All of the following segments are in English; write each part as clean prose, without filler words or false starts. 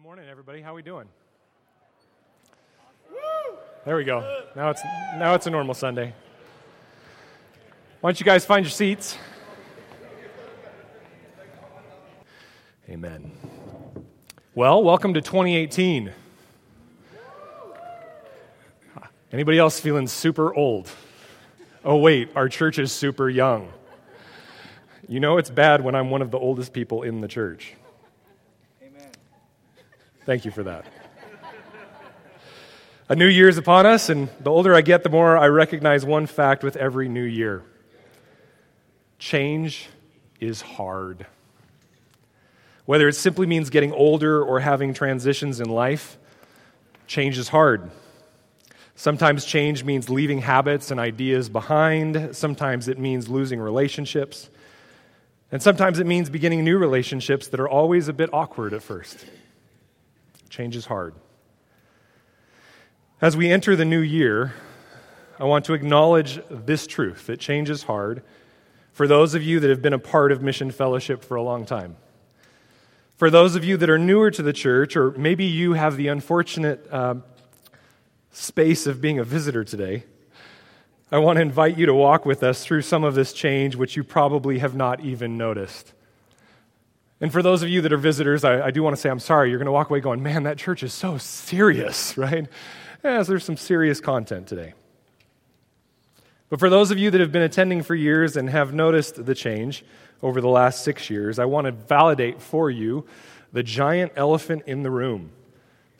Good morning, everybody. How are we doing? There we go. Now it's a normal Sunday. Why don't you guys find your seats? Amen. Well, welcome to 2018. Anybody else feeling super old? Oh, wait, our church is super young. You know it's bad when I'm one of the oldest people in the church. Amen. Thank you for that. A new year is upon us, and the older I get, the more I recognize one fact with every new year. Change is hard. Whether it simply means getting older or having transitions in life, change is hard. Sometimes change means leaving habits and ideas behind. Sometimes it means losing relationships. And sometimes it means beginning new relationships that are always a bit awkward at first. Change is hard. As we enter the new year, I want to acknowledge this truth, that change is hard, for those of you that have been a part of Mission Fellowship for a long time. For those of you that are newer to the church, or maybe you have the unfortunate space of being a visitor today, I want to invite you to walk with us through some of this change, which you probably have not even noticed. And for those of you that are visitors, I do want to say I'm sorry. You're going to walk away going, man, that church is so serious, right? Yeah, so there's some serious content today. But for those of you that have been attending for years and have noticed the change over the last 6 years, I want to validate for you the giant elephant in the room,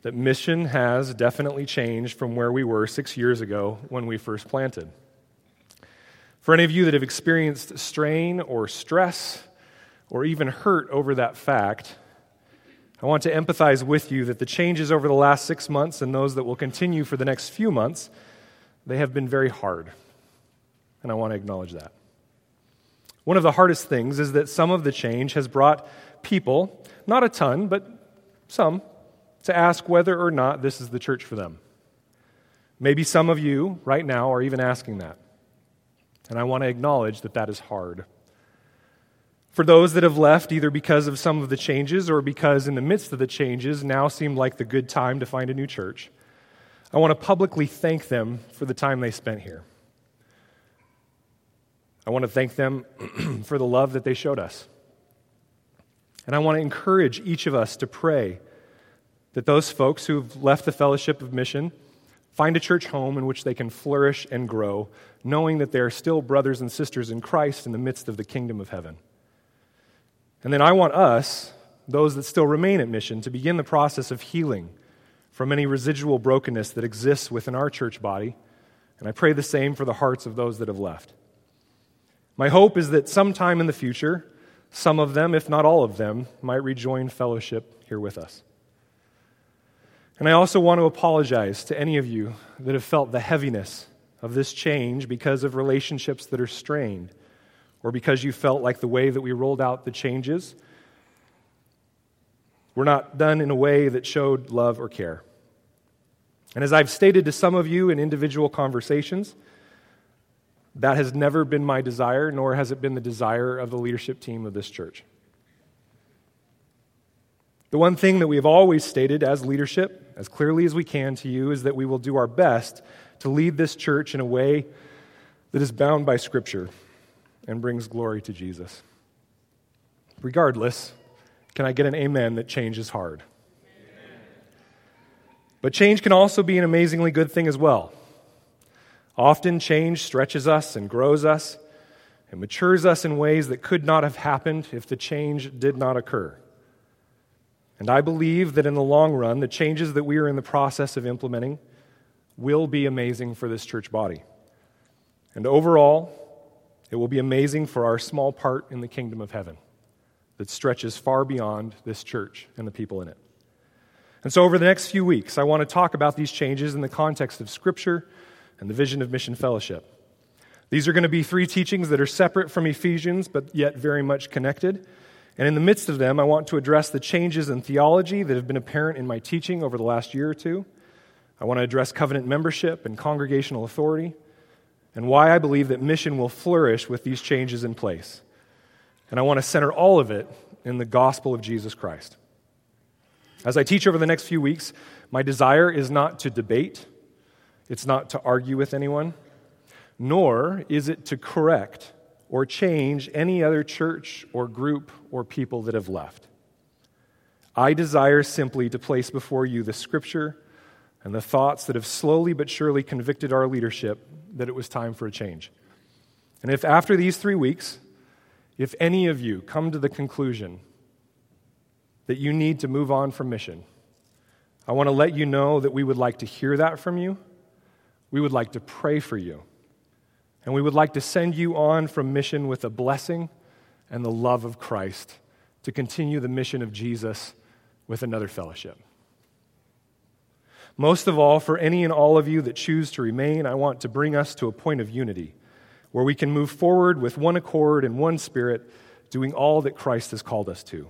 that mission has definitely changed from where we were 6 years ago when we first planted. For any of you that have experienced strain or stress or even hurt over that fact, I want to empathize with you that the changes over the last 6 months and those that will continue for the next few months, they have been very hard, and I want to acknowledge that. One of the hardest things is that some of the change has brought people, not a ton, but some, to ask whether or not this is the church for them. Maybe some of you right now are even asking that, and I want to acknowledge that that is hard. For those that have left, either because of some of the changes or because in the midst of the changes now seemed like the good time to find a new church, I want to publicly thank them for the time they spent here. I want to thank them for the love that they showed us. And I want to encourage each of us to pray that those folks who have left the Fellowship of Mission find a church home in which they can flourish and grow, knowing that they are still brothers and sisters in Christ in the midst of the kingdom of heaven. And then I want us, those that still remain at Mission, to begin the process of healing from any residual brokenness that exists within our church body, and I pray the same for the hearts of those that have left. My hope is that sometime in the future, some of them, if not all of them, might rejoin fellowship here with us. And I also want to apologize to any of you that have felt the heaviness of this change because of relationships that are strained, or because you felt like the way that we rolled out the changes were not done in a way that showed love or care. And as I've stated to some of you in individual conversations, that has never been my desire, nor has it been the desire of the leadership team of this church. The one thing that we have always stated as leadership, as clearly as we can to you, is that we will do our best to lead this church in a way that is bound by Scripture and brings glory to Jesus. Regardless, can I get an amen that change is hard? Amen. But change can also be an amazingly good thing as well. Often change stretches us and grows us and matures us in ways that could not have happened if the change did not occur. And I believe that in the long run, the changes that we are in the process of implementing will be amazing for this church body. And overall, it will be amazing for our small part in the kingdom of heaven that stretches far beyond this church and the people in it. And so over the next few weeks, I want to talk about these changes in the context of Scripture and the vision of Mission Fellowship. These are going to be three teachings that are separate from Ephesians, but yet very much connected. And in the midst of them, I want to address the changes in theology that have been apparent in my teaching over the last year or two. I want to address covenant membership and congregational authority, and why I believe that mission will flourish with these changes in place. And I want to center all of it in the gospel of Jesus Christ. As I teach over the next few weeks, my desire is not to debate, it's not to argue with anyone, nor is it to correct or change any other church or group or people that have left. I desire simply to place before you the scripture and the thoughts that have slowly but surely convicted our leadership that it was time for a change. And if after these 3 weeks, if any of you come to the conclusion that you need to move on from mission, I want to let you know that we would like to hear that from you. We would like to pray for you. And we would like to send you on from mission with a blessing and the love of Christ to continue the mission of Jesus with another fellowship. Most of all, for any and all of you that choose to remain, I want to bring us to a point of unity where we can move forward with one accord and one spirit, doing all that Christ has called us to.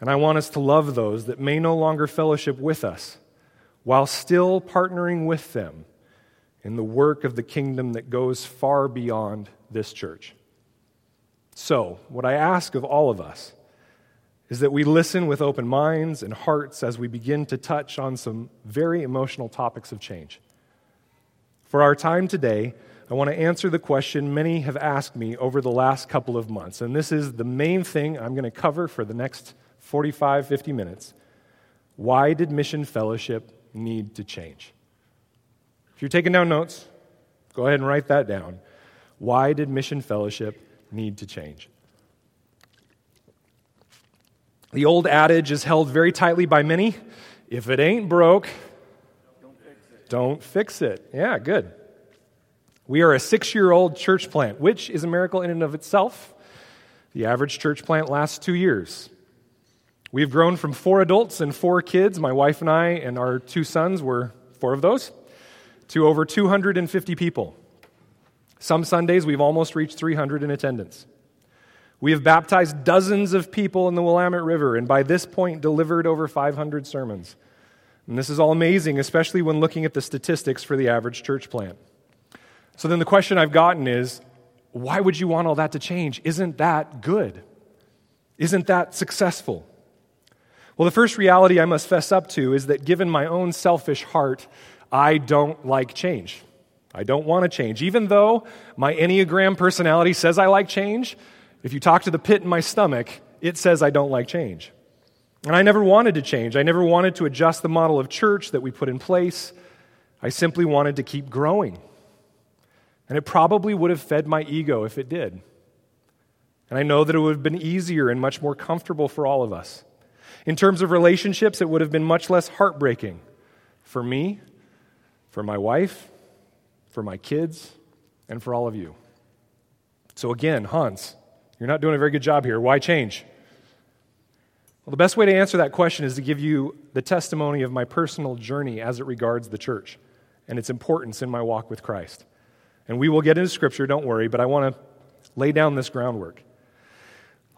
And I want us to love those that may no longer fellowship with us while still partnering with them in the work of the kingdom that goes far beyond this church. So, what I ask of all of us is that we listen with open minds and hearts as we begin to touch on some very emotional topics of change. For our time today, I want to answer the question many have asked me over the last couple of months, and this is the main thing I'm going to cover for the next 45, 50 minutes. Why did Mission Fellowship need to change? If you're taking down notes, go ahead and write that down. Why did Mission Fellowship need to change? The old adage is held very tightly by many. If it ain't broke, don't fix it. Yeah, good. We are a 6-year-old church plant, which is a miracle in and of itself. The average church plant lasts 2 years. We've grown from 4 adults and 4 kids. My wife and I and our 2 sons were 4 of those. To over 250 people. Some Sundays, we've almost reached 300 in attendance. We have baptized dozens of people in the Willamette River, and by this point, delivered over 500 sermons. And this is all amazing, especially when looking at the statistics for the average church plant. So then the question I've gotten is, why would you want all that to change? Isn't that good? Isn't that successful? Well, the first reality I must fess up to is that given my own selfish heart, I don't like change. I don't want to change. Even though my Enneagram personality says I like change, if you talk to the pit in my stomach, it says I don't like change. And I never wanted to change. I never wanted to adjust the model of church that we put in place. I simply wanted to keep growing. And it probably would have fed my ego if it did. And I know that it would have been easier and much more comfortable for all of us. In terms of relationships, it would have been much less heartbreaking for me, for my wife, for my kids, and for all of you. So again, Hans, you're not doing a very good job here. Why change? Well, the best way to answer that question is to give you the testimony of my personal journey as it regards the church and its importance in my walk with Christ. And we will get into Scripture, don't worry, but I want to lay down this groundwork.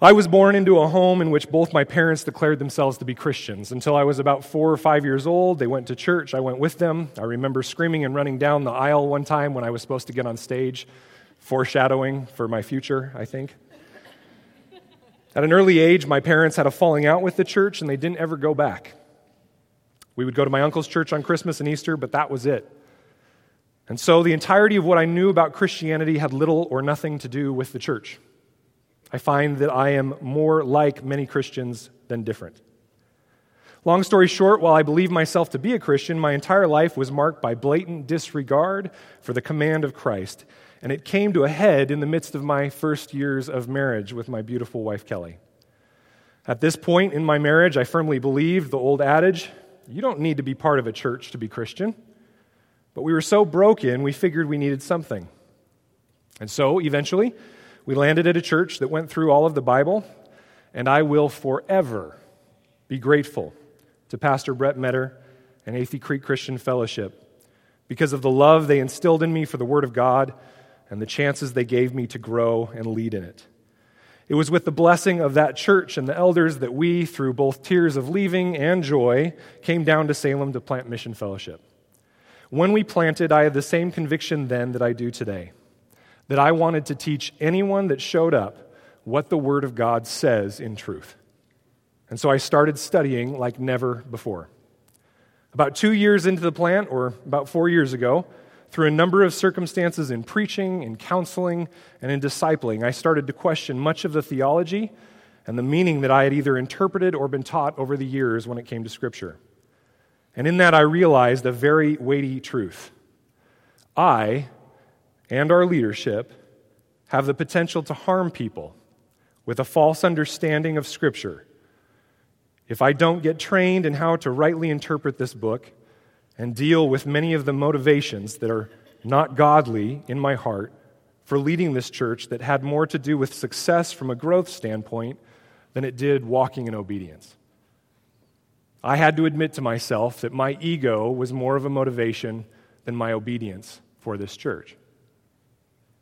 I was born into a home in which both my parents declared themselves to be Christians. Until I was about 4 or 5 years old, they went to church. I went with them. I remember screaming and running down the aisle one time when I was supposed to get on stage, foreshadowing for my future, I think. At an early age, my parents had a falling out with the church, and they didn't ever go back. We would go to my uncle's church on Christmas and Easter, but that was it. And so the entirety of what I knew about Christianity had little or nothing to do with the church. I find that I am more like many Christians than different. Long story short, while I believe myself to be a Christian, my entire life was marked by blatant disregard for the command of Christ, and it came to a head in the midst of my first years of marriage with my beautiful wife, Kelly. At this point in my marriage, I firmly believed the old adage, you don't need to be part of a church to be Christian. But we were so broken, we figured we needed something. And so, eventually, we landed at a church that went through all of the Bible, and I will forever be grateful to Pastor Brett Meador and Athey Creek Christian Fellowship because of the love they instilled in me for the Word of God and the chances they gave me to grow and lead in it. It was with the blessing of that church and the elders that we, through both tears of leaving and joy, came down to Salem to plant Mission Fellowship. When we planted, I had the same conviction then that I do today, that I wanted to teach anyone that showed up what the Word of God says in truth. And so I started studying like never before. About 2 years into the plant, or about 4 years ago, through a number of circumstances in preaching, in counseling, and in discipling, I started to question much of the theology and the meaning that I had either interpreted or been taught over the years when it came to Scripture. And in that, I realized a very weighty truth. I, and our leadership, have the potential to harm people with a false understanding of Scripture if I don't get trained in how to rightly interpret this book and deal with many of the motivations that are not godly in my heart for leading this church that had more to do with success from a growth standpoint than it did walking in obedience. I had to admit to myself that my ego was more of a motivation than my obedience for this church.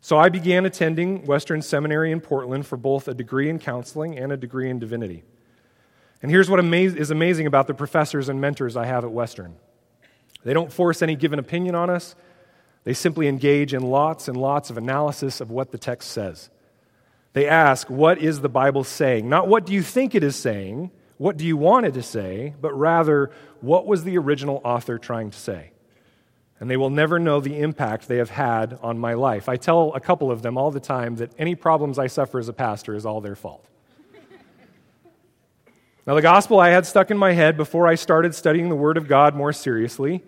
So I began attending Western Seminary in Portland for both a degree in counseling and a degree in divinity. And here's what is amazing about the professors and mentors I have at Western. They don't force any given opinion on us. They simply engage in lots and lots of analysis of what the text says. They ask, what is the Bible saying? Not what do you think it is saying, what do you want it to say, but rather, what was the original author trying to say? And they will never know the impact they have had on my life. I tell a couple of them all the time that any problems I suffer as a pastor is all their fault. Now, the gospel I had stuck in my head before I started studying the Word of God more seriously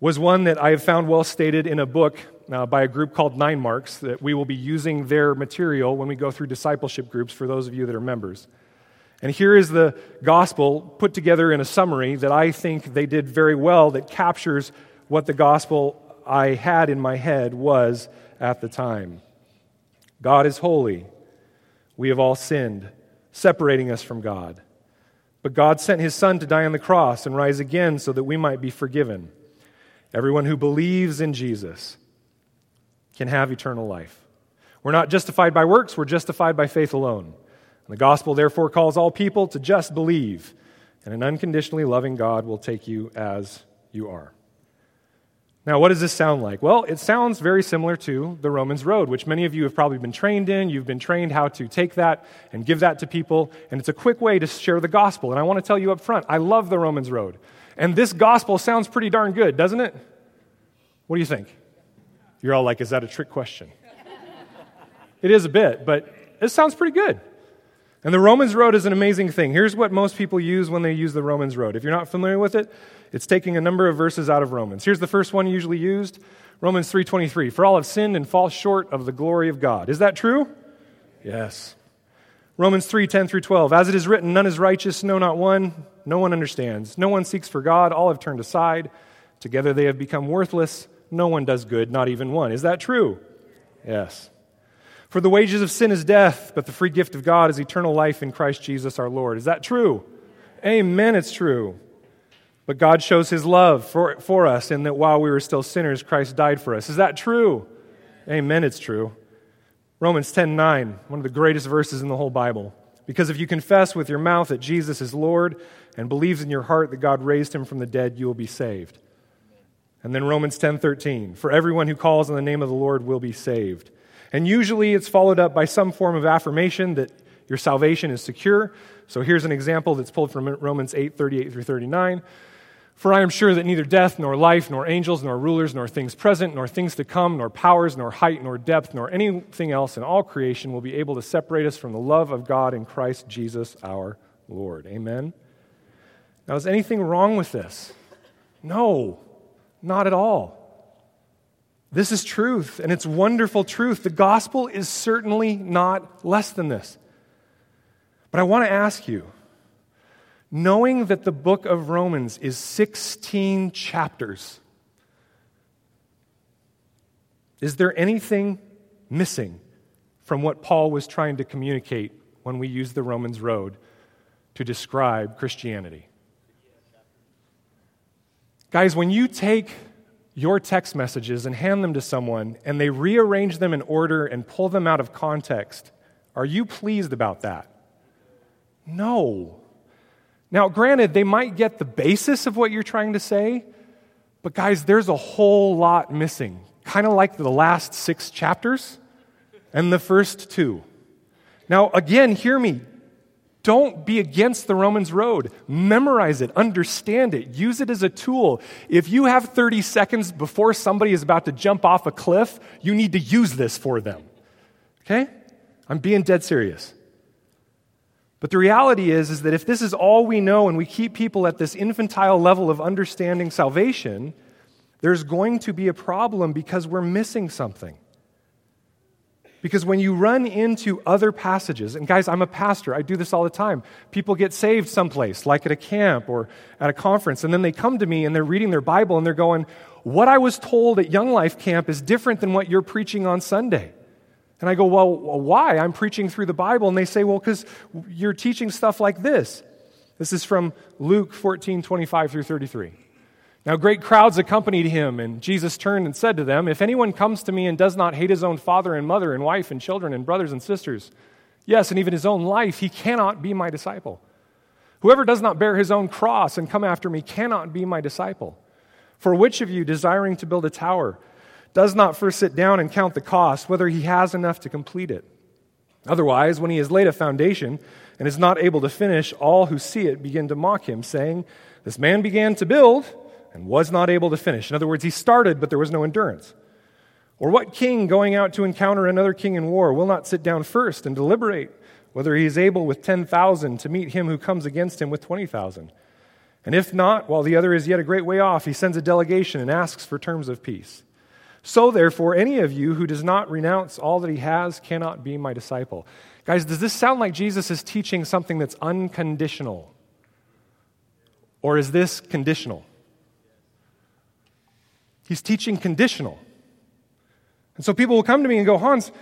was one that I have found well stated in a book by a group called 9 Marks that we will be using their material when we go through discipleship groups for those of you that are members. And here is the gospel put together in a summary that I think they did very well that captures what the gospel I had in my head was at the time. God is holy. We have all sinned, separating us from God. But God sent His Son to die on the cross and rise again so that we might be forgiven. Everyone who believes in Jesus can have eternal life. We're not justified by works, we're justified by faith alone. And the gospel therefore calls all people to just believe, and an unconditionally loving God will take you as you are. Now, what does this sound like? Well, it sounds very similar to the Romans Road, which many of you have probably been trained in. You've been trained how to take that and give that to people, and it's a quick way to share the gospel. And I want to tell you up front, I love the Romans Road. And this gospel sounds pretty darn good, doesn't it? What do you think? You're all like, is that a trick question? It is a bit, but it sounds pretty good. And the Romans Road is an amazing thing. Here's what most people use when they use the Romans Road. If you're not familiar with it, it's taking a number of verses out of Romans. Here's the first one usually used, Romans 3:23. For all have sinned and fall short of the glory of God. Is that true? Yes. Romans 3:10 through 12. As it is written, none is righteous, no, not one. No one understands. No one seeks for God. All have turned aside. Together they have become worthless. No one does good, not even one. Is that true? Yes. For the wages of sin is death, but the free gift of God is eternal life in Christ Jesus our Lord. Is that true? Amen, it's true. But God shows His love for us in that while we were still sinners, Christ died for us. Is that true? Amen, it's true. Romans 10:9, one of the greatest verses in the whole Bible. Because if you confess with your mouth that Jesus is Lord and believes in your heart that God raised Him from the dead, you will be saved. And then Romans 10:13, for everyone who calls on the name of the Lord will be saved. And usually it's followed up by some form of affirmation that your salvation is secure. So here's an example that's pulled from Romans 8:38 through 39. For I am sure that neither death, nor life, nor angels, nor rulers, nor things present, nor things to come, nor powers, nor height, nor depth, nor anything else in all creation will be able to separate us from the love of God in Christ Jesus our Lord. Amen? Now, is anything wrong with this? No, not at all. This is truth, and it's wonderful truth. The gospel is certainly not less than this. But I want to ask you, knowing that the book of Romans is 16 chapters, is there anything missing from what Paul was trying to communicate when we use the Romans Road to describe Christianity? Guys, when you take your text messages and hand them to someone, and they rearrange them in order and pull them out of context, are you pleased about that? No. Now, granted, they might get the basis of what you're trying to say, but guys, there's a whole lot missing, kind of like the last 6 chapters and the first 2. Now, again, hear me. Don't be against the Romans Road. Memorize it, understand it, use it as a tool. If you have 30 seconds before somebody is about to jump off a cliff, you need to use this for them, okay? I'm being dead serious. But the reality is that if this is all we know and we keep people at this infantile level of understanding salvation, there's going to be a problem because we're missing something. Because when you run into other passages, and guys, I'm a pastor, I do this all the time. People get saved someplace, like at a camp or at a conference, and then they come to me and they're reading their Bible and they're going, what I was told at Young Life Camp is different than what you're preaching on Sunday. And I go, well, why? I'm preaching through the Bible. And they say, well, because you're teaching stuff like this. This is from Luke 14:25 through 33. Now great crowds accompanied him, and Jesus turned and said to them, if anyone comes to me and does not hate his own father and mother and wife and children and brothers and sisters, yes, and even his own life, he cannot be my disciple. Whoever does not bear his own cross and come after me cannot be my disciple. For which of you, desiring to build a tower, does not first sit down and count the cost, whether he has enough to complete it? Otherwise, when he has laid a foundation and is not able to finish, all who see it begin to mock him, saying, this man began to build and was not able to finish. In other words, he started, but there was no endurance. Or what king going out to encounter another king in war will not sit down first and deliberate whether he is able with 10,000 to meet him who comes against him with 20,000? And if not, while the other is yet a great way off, he sends a delegation and asks for terms of peace. So therefore, any of you who does not renounce all that he has cannot be my disciple. Guys, does this sound like Jesus is teaching something that's unconditional? Or is this conditional? He's teaching conditional. And so people will come to me and go, Hans,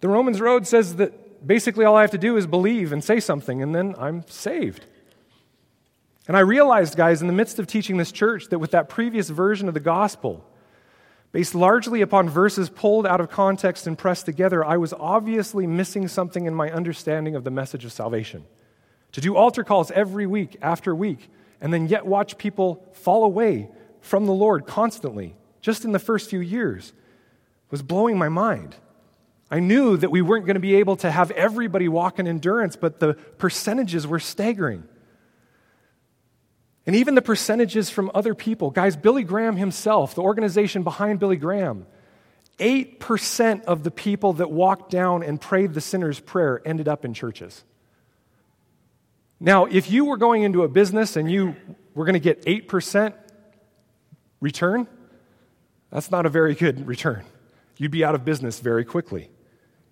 the Romans Road says that basically all I have to do is believe and say something, and then I'm saved. And I realized, guys, in the midst of teaching this church, that with that previous version of the gospel, based largely upon verses pulled out of context and pressed together, I was obviously missing something in my understanding of the message of salvation. To do altar calls every week after week, and then yet watch people fall away from the Lord constantly, just in the first few years, was blowing my mind. I knew that we weren't going to be able to have everybody walk in endurance, but the percentages were staggering. And even the percentages from other people. Guys, Billy Graham himself, the organization behind Billy Graham, 8% of the people that walked down and prayed the sinner's prayer ended up in churches. Now, if you were going into a business and you were going to get 8%, return? That's not a very good return. You'd be out of business very quickly.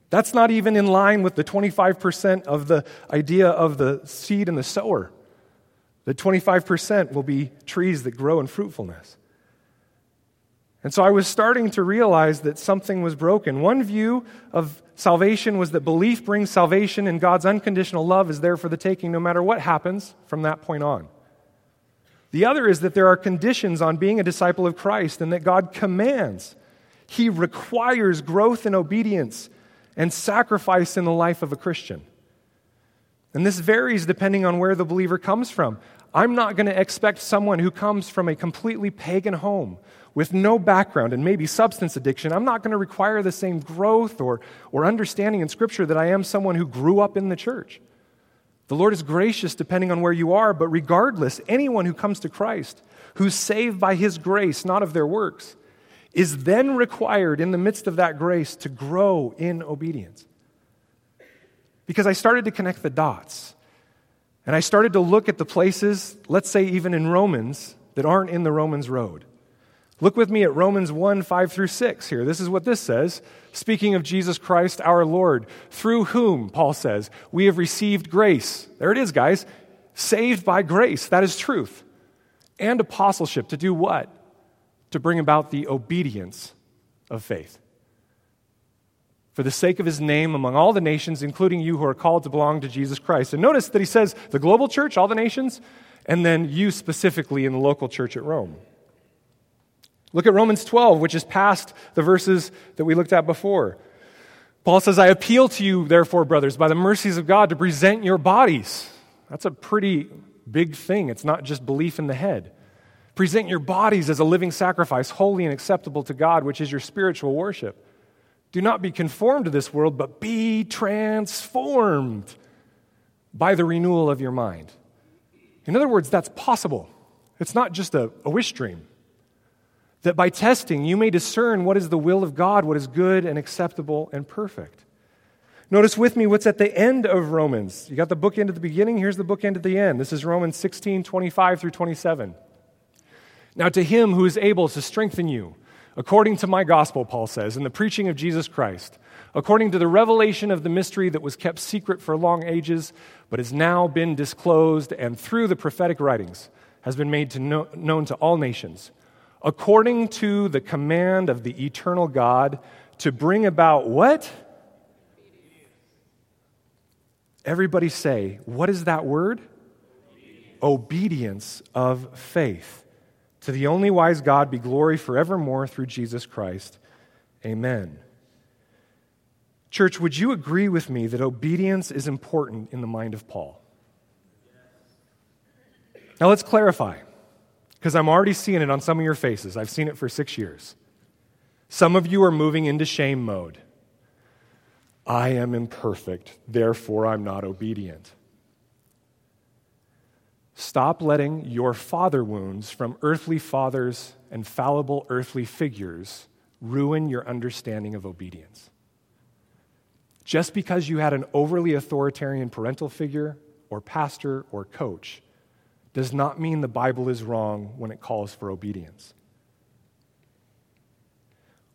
That's not even in line with the 25% of the idea of the seed and the sower. The 25% will be trees that grow in fruitfulness. And so I was starting to realize that something was broken. One view of salvation was that belief brings salvation and God's unconditional love is there for the taking no matter what happens from that point on. The other is that there are conditions on being a disciple of Christ and that God commands. He requires growth in obedience and sacrifice in the life of a Christian. And this varies depending on where the believer comes from. I'm not going to expect someone who comes from a completely pagan home with no background and maybe substance addiction. I'm not going to require the same growth or understanding in Scripture that I am someone who grew up in the church. The Lord is gracious depending on where you are, but regardless, anyone who comes to Christ, who's saved by His grace, not of their works, is then required in the midst of that grace to grow in obedience. Because I started to connect the dots, and I started to look at the places, let's say even in Romans, that aren't in the Romans Road. Look with me at Romans 1, 5 through 6 here. This is what this says. Speaking of Jesus Christ our Lord, through whom, Paul says, we have received grace. There it is, guys. Saved by grace. That is truth. And apostleship. To do what? To bring about the obedience of faith. For the sake of his name among all the nations, including you who are called to belong to Jesus Christ. And notice that he says the global church, all the nations, and then you specifically in the local church at Rome. Look at Romans 12, which is past the verses that we looked at before. Paul says, I appeal to you, therefore, brothers, by the mercies of God, to present your bodies. That's a pretty big thing. It's not just belief in the head. Present your bodies as a living sacrifice, holy and acceptable to God, which is your spiritual worship. Do not be conformed to this world, but be transformed by the renewal of your mind. In other words, that's possible. It's not just a wish dream. That by testing, you may discern what is the will of God, what is good and acceptable and perfect. Notice with me what's at the end of Romans. You got the bookend at the beginning, here's the bookend at the end. This is Romans 16, 25 through 27. Now to him who is able to strengthen you, according to my gospel, Paul says, in the preaching of Jesus Christ, according to the revelation of the mystery that was kept secret for long ages, but has now been disclosed and through the prophetic writings has been made known to all nations, according to the command of the eternal God to bring about what? Everybody say, what is that word? Obedience. Obedience of faith. To the only wise God be glory forevermore through Jesus Christ. Amen. Church, would you agree with me that obedience is important in the mind of Paul? Now let's clarify, because I'm already seeing it on some of your faces. I've seen it for 6 years. Some of you are moving into shame mode. I am imperfect, therefore I'm not obedient. Stop letting your father wounds from earthly fathers and fallible earthly figures ruin your understanding of obedience. Just because you had an overly authoritarian parental figure or pastor or coach does not mean the Bible is wrong when it calls for obedience.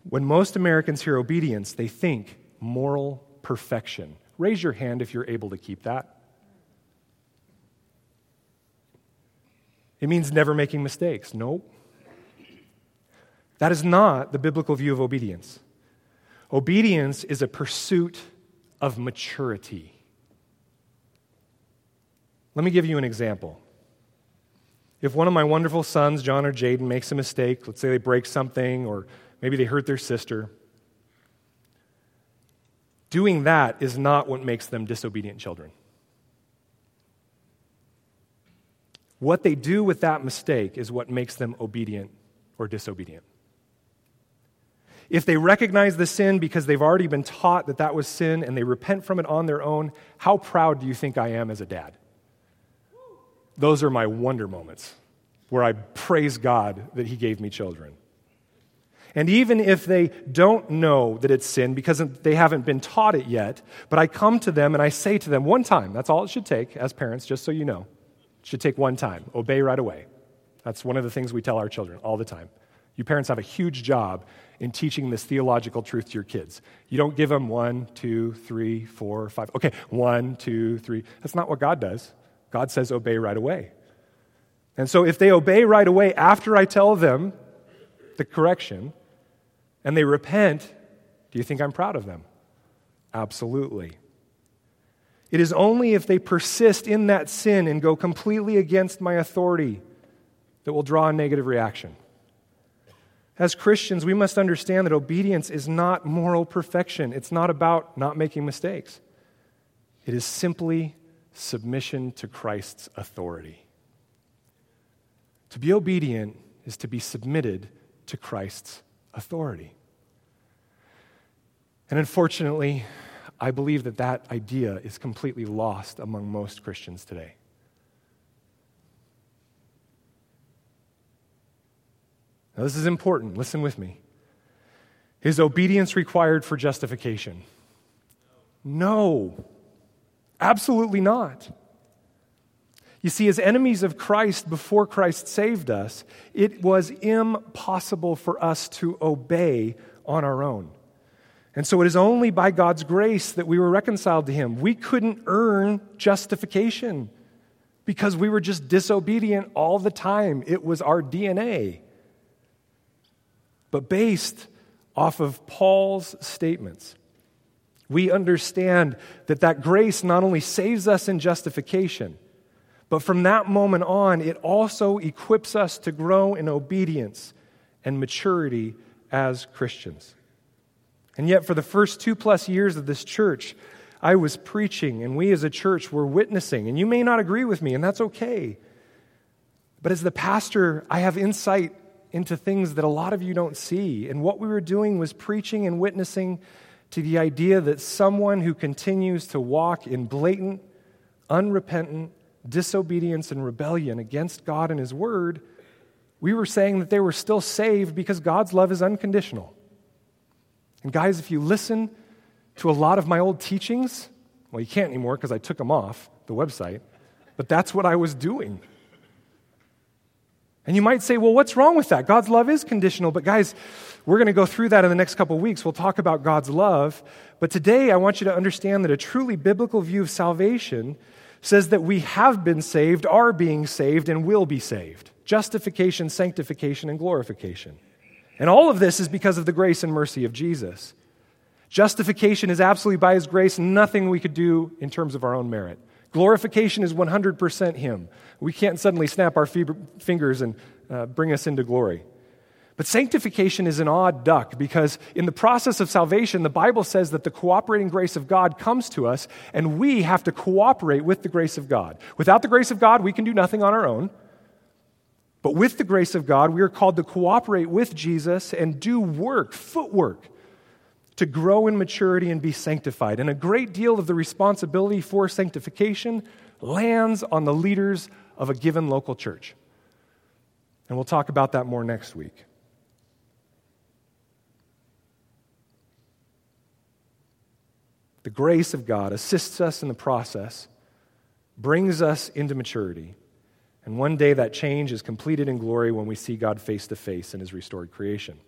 When most Americans hear obedience, they think moral perfection. Raise your hand if you're able to keep that. It means never making mistakes. Nope. That is not the biblical view of obedience. Obedience is a pursuit of maturity. Let me give you an example. If one of my wonderful sons, John or Jaden, makes a mistake, let's say they break something or maybe they hurt their sister, doing that is not what makes them disobedient children. What they do with that mistake is what makes them obedient or disobedient. If they recognize the sin because they've already been taught that that was sin and they repent from it on their own, how proud do you think I am as a dad? Those are my wonder moments where I praise God that He gave me children. And even if they don't know that it's sin because they haven't been taught it yet, but I come to them and I say to them one time, that's all it should take as parents, just so you know. It should take one time. Obey right away. That's one of the things we tell our children all the time. You parents have a huge job in teaching this theological truth to your kids. You don't give them 1, 2, 3, 4, 5. Okay, 1, 2, 3. That's not what God does. God says obey right away. And so if they obey right away after I tell them the correction and they repent, do you think I'm proud of them? Absolutely. It is only if they persist in that sin and go completely against my authority that will draw a negative reaction. As Christians, we must understand that obedience is not moral perfection. It's not about not making mistakes. It is simply submission to Christ's authority. To be obedient is to be submitted to Christ's authority. And unfortunately, I believe that that idea is completely lost among most Christians today. Now, this is important. Listen with me. Is obedience required for justification? No. Absolutely not. You see, as enemies of Christ before Christ saved us, it was impossible for us to obey on our own. And so it is only by God's grace that we were reconciled to Him. We couldn't earn justification because we were just disobedient all the time. It was our DNA. But based off of Paul's statements, we understand that that grace not only saves us in justification, but from that moment on, it also equips us to grow in obedience and maturity as Christians. And yet, for the first 2+ years of this church, I was preaching, and we as a church were witnessing. And you may not agree with me, and that's okay. But as the pastor, I have insight into things that a lot of you don't see. And what we were doing was preaching and witnessing to the idea that someone who continues to walk in blatant unrepentant disobedience and rebellion against God and His Word, we were saying that they were still saved because God's love is unconditional. And guys, if you listen to a lot of my old teachings, well, you can't anymore because I took them off the website, but that's what I was doing. And you might say, well, what's wrong with that? God's love is conditional. But guys, we're going to go through that in the next couple of weeks. We'll talk about God's love. But today, I want you to understand that a truly biblical view of salvation says that we have been saved, are being saved, and will be saved. Justification, sanctification, and glorification. And all of this is because of the grace and mercy of Jesus. Justification is absolutely by His grace, nothing we could do in terms of our own merit. Glorification is 100% Him. We can't suddenly snap our fingers and bring us into glory. But sanctification is an odd duck because in the process of salvation, the Bible says that the cooperating grace of God comes to us and we have to cooperate with the grace of God. Without the grace of God, we can do nothing on our own. But with the grace of God, we are called to cooperate with Jesus and do work, footwork, to grow in maturity and be sanctified. And a great deal of the responsibility for sanctification lands on the leaders of a given local church. And we'll talk about that more next week. The grace of God assists us in the process, brings us into maturity, and one day that change is completed in glory when we see God face to face in His restored creation.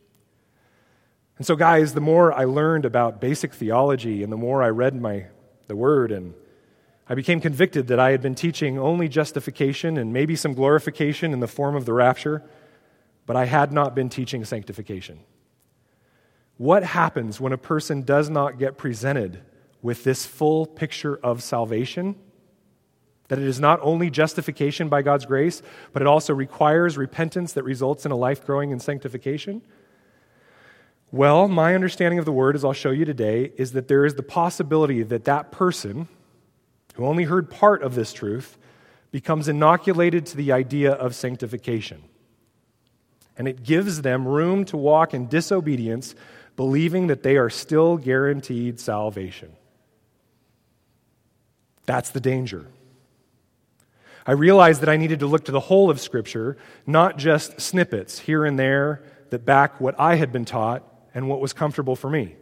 And so, guys, the more I learned about basic theology and the more I read the Word, and I became convicted that I had been teaching only justification and maybe some glorification in the form of the rapture, but I had not been teaching sanctification. What happens when a person does not get presented with this full picture of salvation? That it is not only justification by God's grace, but it also requires repentance that results in a life growing in sanctification? Well, my understanding of the Word, as I'll show you today, is that there is the possibility that that person who only heard part of this truth becomes inoculated to the idea of sanctification. And it gives them room to walk in disobedience, believing that they are still guaranteed salvation. That's the danger. I realized that I needed to look to the whole of Scripture, not just snippets here and there that back what I had been taught and what was comfortable for me.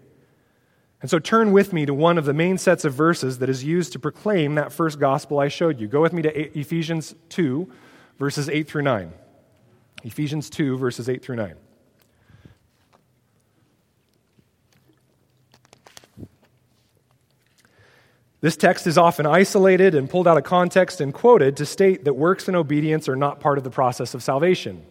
And so turn with me to one of the main sets of verses that is used to proclaim that first gospel I showed you. Go with me to Ephesians 2, verses 8 through 9. Ephesians 2, verses 8 through 9. This text is often isolated and pulled out of context and quoted to state that works and obedience are not part of the process of salvation.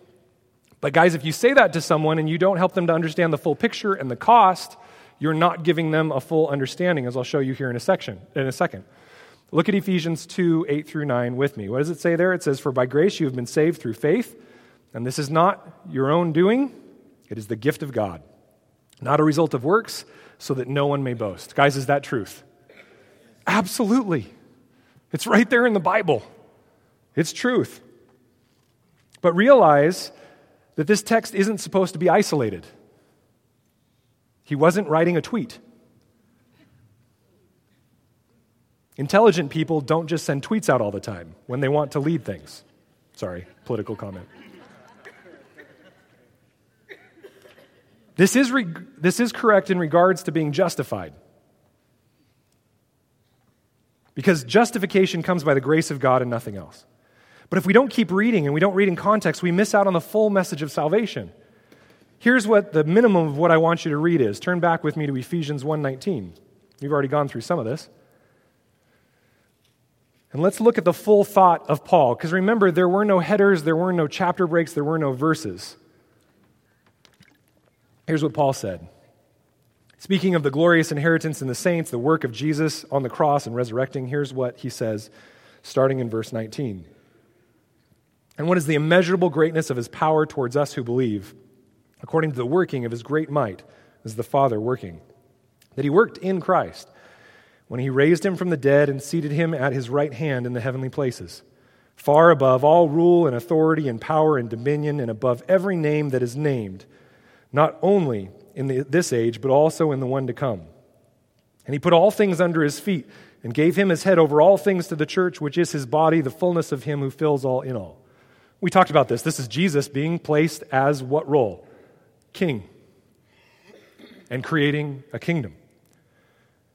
But guys, if you say that to someone and you don't help them to understand the full picture and the cost, you're not giving them a full understanding, as I'll show you here in a second. Look at Ephesians 2, 8 through 9 with me. What does it say there? It says, "For by grace you have been saved through faith, and this is not your own doing, it is the gift of God, not a result of works, so that no one may boast." Guys, is that truth? Absolutely. It's right there in the Bible. It's truth. But realize that this text isn't supposed to be isolated. He wasn't writing a tweet. Intelligent people don't just send tweets out all the time when they want to lead things. Sorry, political comment. This is correct in regards to being justified. Because justification comes by the grace of God and nothing else. But if we don't keep reading and we don't read in context, we miss out on the full message of salvation. Here's what the minimum of what I want you to read is. Turn back with me to Ephesians 1:19. You've already gone through some of this. And let's look at the full thought of Paul. Because remember, there were no headers, there were no chapter breaks, there were no verses. Here's what Paul said. Speaking of the glorious inheritance in the saints, the work of Jesus on the cross and resurrecting, here's what he says, starting in verse 19. "And what is the immeasurable greatness of His power towards us who believe, according to the working of His great might, as the Father working, that He worked in Christ, when He raised Him from the dead and seated Him at His right hand in the heavenly places, far above all rule and authority and power and dominion, and above every name that is named, not only in this age, but also in the one to come. And He put all things under His feet, and gave him as head over all things to the church, which is his body, the fullness of him who fills all in all. We talked about this. This is Jesus being placed as what role? King. And creating a kingdom.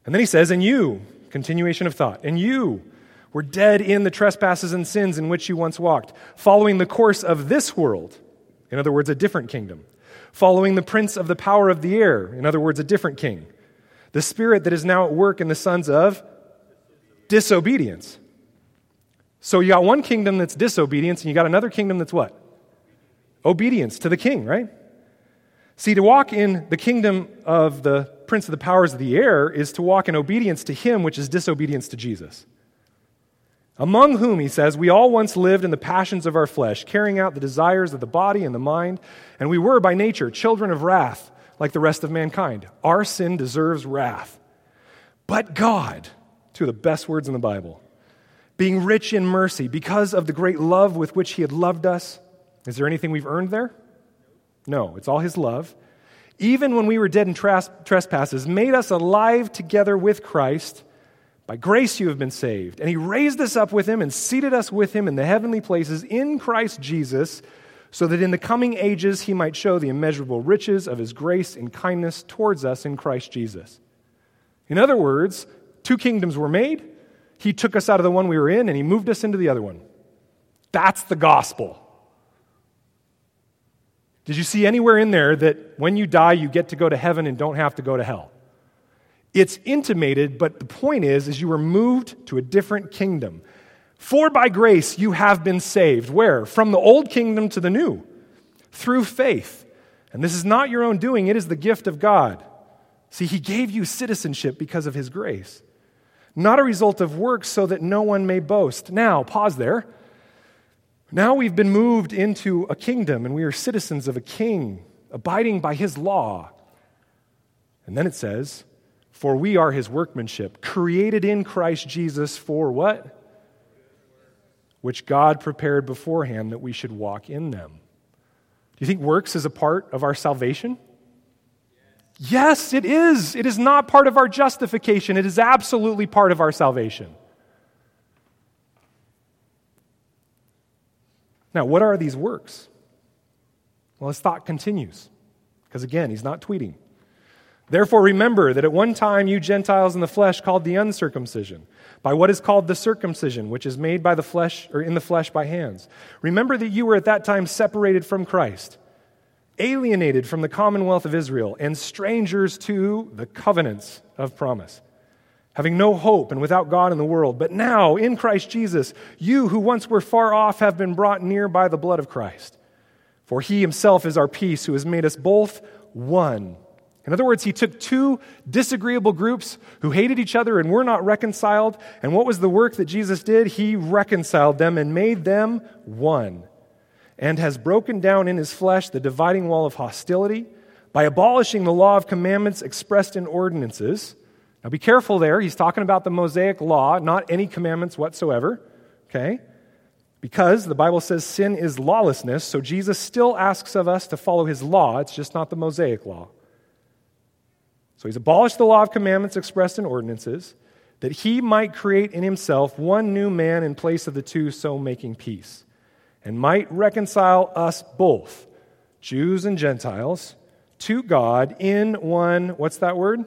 And then he says, and you, continuation of thought, and you were dead in the trespasses and sins in which you once walked, following the course of this world, in other words, a different kingdom, following the prince of the power of the air, in other words, a different king, the spirit that is now at work in the sons of disobedience. So you got one kingdom that's disobedience, and you got another kingdom that's what? Obedience to the king, right? See, to walk in the kingdom of the prince of the powers of the air is to walk in obedience to him, which is disobedience to Jesus. Among whom, he says, we all once lived in the passions of our flesh, carrying out the desires of the body and the mind, and we were by nature children of wrath, like the rest of mankind. Our sin deserves wrath. But God, two of the best words in the Bible, being rich in mercy, because of the great love with which he had loved us. Is there anything we've earned there? No, it's all his love. Even when we were dead in trespasses, made us alive together with Christ. By grace you have been saved. And he raised us up with him and seated us with him in the heavenly places in Christ Jesus, so that in the coming ages he might show the immeasurable riches of his grace and kindness towards us in Christ Jesus. In other words, two kingdoms were made. He took us out of the one we were in and he moved us into the other one. That's the gospel. Did you see anywhere in there that when you die, you get to go to heaven and don't have to go to hell? It's intimated, but the point is you were moved to a different kingdom. For by grace you have been saved. Where? From the old kingdom to the new, through faith. And this is not your own doing. It is the gift of God. See, he gave you citizenship because of his grace, not a result of works, so that no one may boast. Now, pause there. Now we've been moved into a kingdom, and we are citizens of a king, abiding by his law. And then it says, for we are his workmanship, created in Christ Jesus for what? Which God prepared beforehand that we should walk in them. Do you think works is a part of our salvation? Yes, it is. It is not part of our justification. It is absolutely part of our salvation. Now, what are these works? Well, his thought continues, because again, he's not tweeting. Therefore, remember that at one time you Gentiles in the flesh called the uncircumcision, by what is called the circumcision, which is made by the flesh, or in the flesh by hands. Remember that you were at that time separated from Christ, alienated from the commonwealth of Israel, and strangers to the covenants of promise, having no hope and without God in the world. But now, in Christ Jesus, you who once were far off have been brought near by the blood of Christ. For he himself is our peace, who has made us both one. In other words, he took two disagreeable groups who hated each other and were not reconciled. And what was the work that Jesus did? He reconciled them and made them one, and has broken down in his flesh the dividing wall of hostility by abolishing the law of commandments expressed in ordinances. Now be careful there. He's talking about the Mosaic law, not any commandments whatsoever, okay? Because the Bible says sin is lawlessness, so Jesus still asks of us to follow his law. It's just not the Mosaic law. So he's abolished the law of commandments expressed in ordinances, that he might create in himself one new man in place of the two, so making peace, and might reconcile us both, Jews and Gentiles, to God in one, what's that word?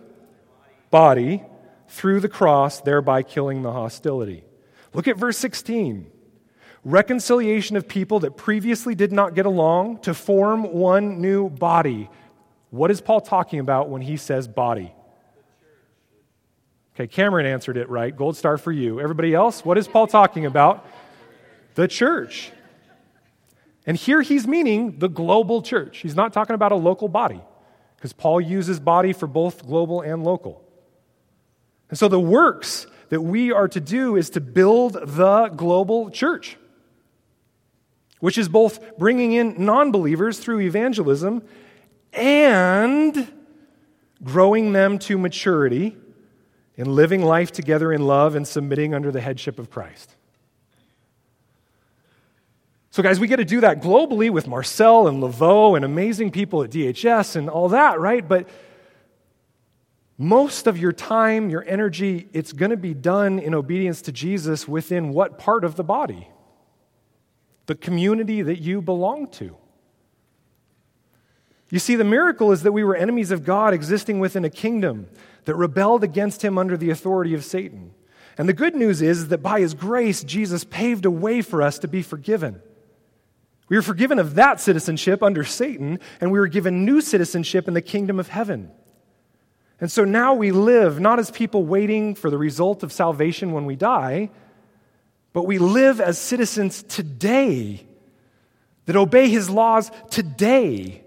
Body, through the cross, thereby killing the hostility. Look at verse 16. Reconciliation of people that previously did not get along to form one new body. What is Paul talking about when he says body? Okay, Cameron answered it right. Gold star for you. Everybody else, what is Paul talking about? The church. And here he's meaning the global church. He's not talking about a local body, because Paul uses body for both global and local. And so the works that we are to do is to build the global church, which is both bringing in non-believers through evangelism and growing them to maturity in living life together in love and submitting under the headship of Christ. So guys, we get to do that globally with Marcel and Laveau and amazing people at DHS and all that, right? But most of your time, your energy, it's going to be done in obedience to Jesus within what part of the body? The community that you belong to. You see, the miracle is that we were enemies of God existing within a kingdom that rebelled against him under the authority of Satan. And the good news is that by his grace, Jesus paved a way for us to be forgiven. We were forgiven of that citizenship under Satan, and we were given new citizenship in the kingdom of heaven. And so now we live not as people waiting for the result of salvation when we die, but we live as citizens today that obey his laws today.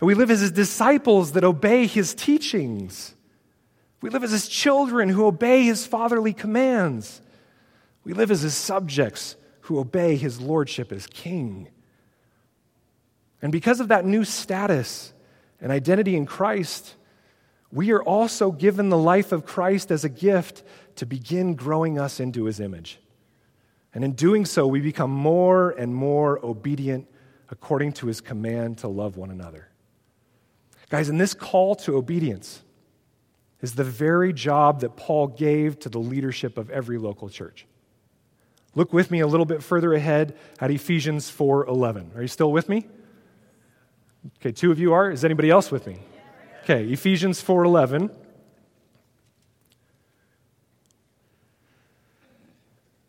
And we live as his disciples that obey his teachings. We live as his children who obey his fatherly commands. We live as his subjects who obey his lordship as king. And because of that new status and identity in Christ, we are also given the life of Christ as a gift to begin growing us into his image. And in doing so, we become more and more obedient according to his command to love one another. Guys, and this call to obedience is the very job that Paul gave to the leadership of every local church. Look with me a little bit further ahead at Ephesians 4:11. Are you still with me? Okay, two of you are. Is anybody else with me? Okay, Ephesians 4:11.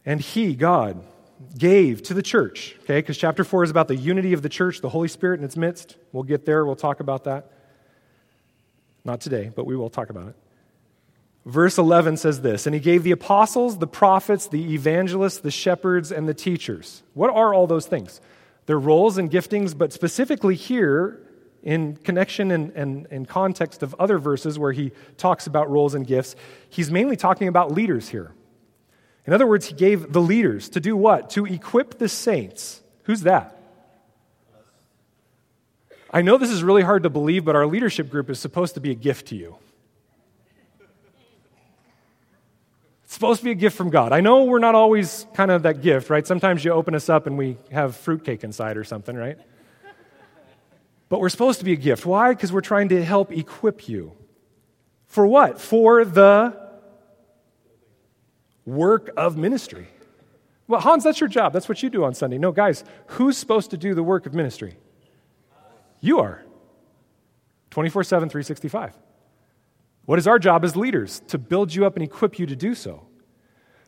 And he, God, gave to the church, okay, because chapter 4 is about the unity of the church, the Holy Spirit in its midst. We'll get there, we'll talk about that. Not today, but we will talk about it. Verse 11 says this, and he gave the apostles, the prophets, the evangelists, the shepherds, and the teachers. What are all those things? Their roles and giftings, but specifically here, in connection and context of other verses where he talks about roles and gifts, he's mainly talking about leaders here. In other words, he gave the leaders to do what? To equip the saints. Who's that? I know this is really hard to believe, but our leadership group is supposed to be a gift to you. It's supposed to be a gift from God. I know we're not always kind of that gift, right? Sometimes you open us up and we have fruitcake inside or something, right? But we're supposed to be a gift. Why? Because we're trying to help equip you. For what? For the work of ministry. Well, Hans, that's your job. That's what you do on Sunday. No, guys, who's supposed to do the work of ministry? You are. 24/7, 365. What is our job as leaders? To build you up and equip you to do so.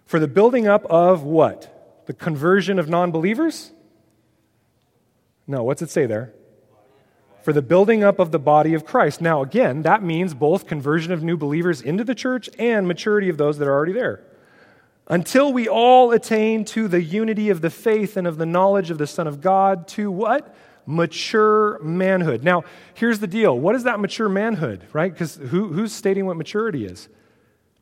For the building up of what? The conversion of non-believers? No, what's it say there? For the building up of the body of Christ. Now, again, that means both conversion of new believers into the church and maturity of those that are already there. Until we all attain to the unity of the faith and of the knowledge of the Son of God, to what? Mature manhood. Now, here's the deal. What is that mature manhood, right? Because who's stating what maturity is?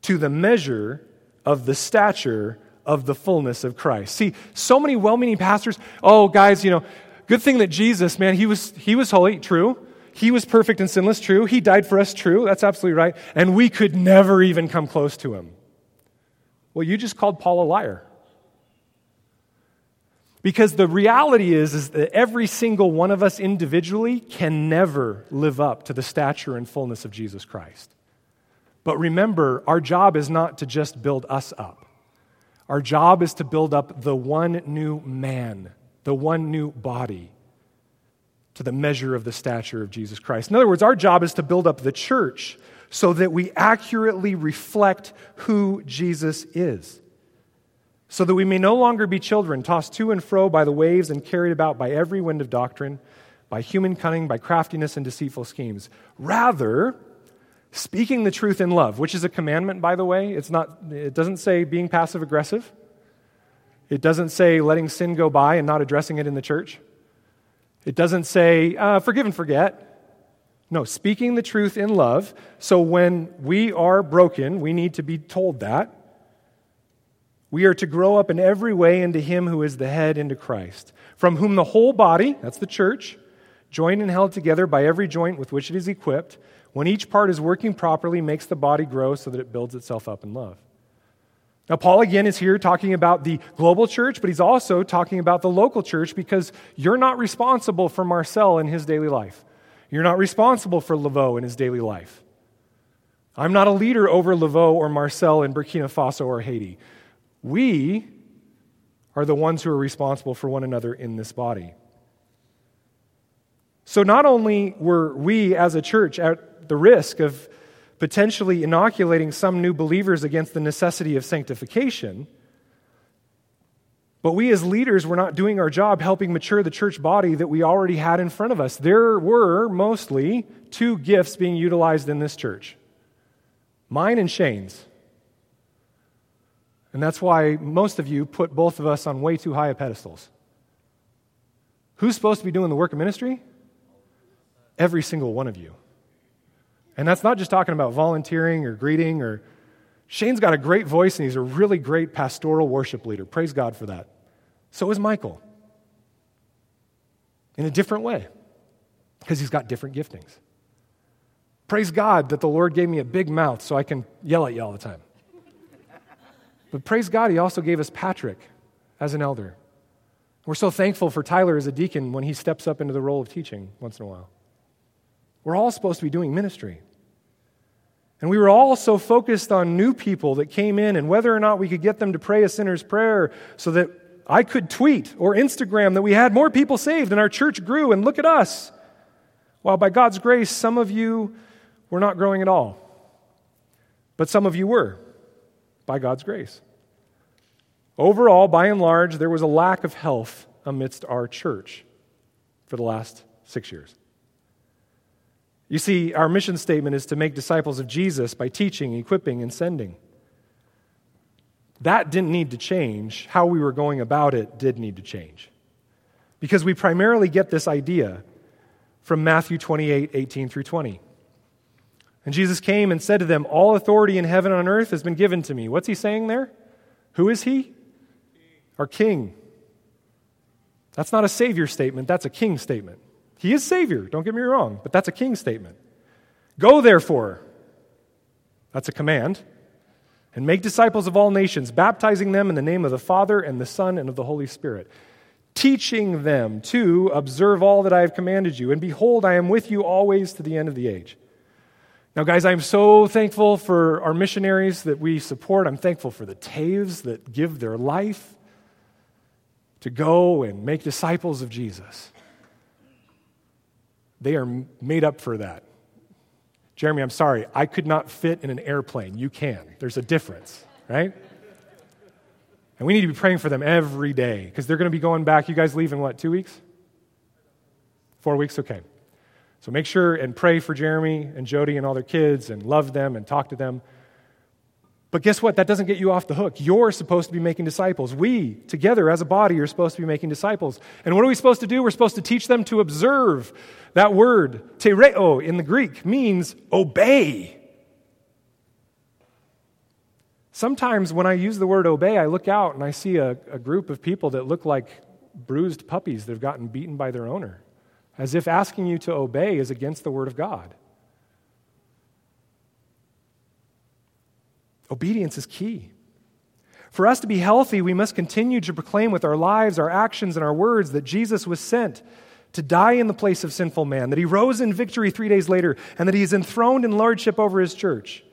To the measure of the stature of the fullness of Christ. See, so many well-meaning pastors, oh, guys, you know, good thing that Jesus, man, he was holy, true. He was perfect and sinless, true. He died for us, true. That's absolutely right. And we could never even come close to him. Well, you just called Paul a liar. Because the reality is that every single one of us individually can never live up to the stature and fullness of Jesus Christ. But remember, our job is not to just build us up. Our job is to build up the one new man, the one new body, to the measure of the stature of Jesus Christ. In other words, our job is to build up the church so that we accurately reflect who Jesus is, so that we may no longer be children tossed to and fro by the waves and carried about by every wind of doctrine, by human cunning, by craftiness and deceitful schemes. Rather, speaking the truth in love, which is a commandment, by the way. It doesn't say being passive-aggressive. It doesn't say letting sin go by and not addressing it in the church. It doesn't say forgive and forget. No, speaking the truth in love. So when we are broken, we need to be told that. We are to grow up in every way into him who is the head, into Christ, from whom the whole body, that's the church, joined and held together by every joint with which it is equipped, when each part is working properly, makes the body grow so that it builds itself up in love. Now, Paul, again, is here talking about the global church, but he's also talking about the local church because you're not responsible for Marcel in his daily life. You're not responsible for Laveau in his daily life. I'm not a leader over Laveau or Marcel in Burkina Faso or Haiti. We are the ones who are responsible for one another in this body. So not only were we as a church at the risk of potentially inoculating some new believers against the necessity of sanctification, but we as leaders were not doing our job helping mature the church body that we already had in front of us. There were mostly two gifts being utilized in this church, mine and Shane's. And that's why most of you put both of us on way too high of pedestals. Who's supposed to be doing the work of ministry? Every single one of you. And that's not just talking about volunteering or greeting or... Shane's got a great voice, and he's a really great pastoral worship leader. Praise God for that. So is Michael. In a different way, because he's got different giftings. Praise God that the Lord gave me a big mouth so I can yell at you all the time. But praise God, he also gave us Patrick as an elder. We're so thankful for Tyler as a deacon when he steps up into the role of teaching once in a while. We're all supposed to be doing ministry. And we were all so focused on new people that came in and whether or not we could get them to pray a sinner's prayer so that I could tweet or Instagram that we had more people saved and our church grew and look at us. While by God's grace, some of you were not growing at all. But some of you were, by God's grace. Overall, by and large, there was a lack of health amidst our church for the last 6 years. You see, our mission statement is to make disciples of Jesus by teaching, equipping, and sending. That didn't need to change. How we were going about it did need to change. Because we primarily get this idea from Matthew 28:18-20. And Jesus came and said to them, "All authority in heaven and on earth has been given to me." What's he saying there? Who is he? Our king. That's not a savior statement, that's a king statement. He is Savior, don't get me wrong, but that's a king statement. Go, therefore, that's a command, and make disciples of all nations, baptizing them in the name of the Father and the Son and of the Holy Spirit, teaching them to observe all that I have commanded you, and behold, I am with you always to the end of the age. Now, guys, I'm so thankful for our missionaries that we support. I'm thankful for the Taves that give their life to go and make disciples of Jesus. They are made up for that. Jeremy, I'm sorry, I could not fit in an airplane. You can. There's a difference, right? And we need to be praying for them every day because they're going to be going back. You guys leave in what, 2 weeks? 4 weeks? Okay. So make sure and pray for Jeremy and Jody and all their kids and love them and talk to them. But guess what? That doesn't get you off the hook. You're supposed to be making disciples. We, together as a body, are supposed to be making disciples. And what are we supposed to do? We're supposed to teach them to observe. That word, tereo, in the Greek, means obey. Sometimes when I use the word obey, I look out and I see a group of people that look like bruised puppies that have gotten beaten by their owner, as if asking you to obey is against the Word of God. Obedience is key. For us to be healthy, we must continue to proclaim with our lives, our actions, and our words that Jesus was sent to die in the place of sinful man, that he rose in victory 3 days later, and that he is enthroned in lordship over his church.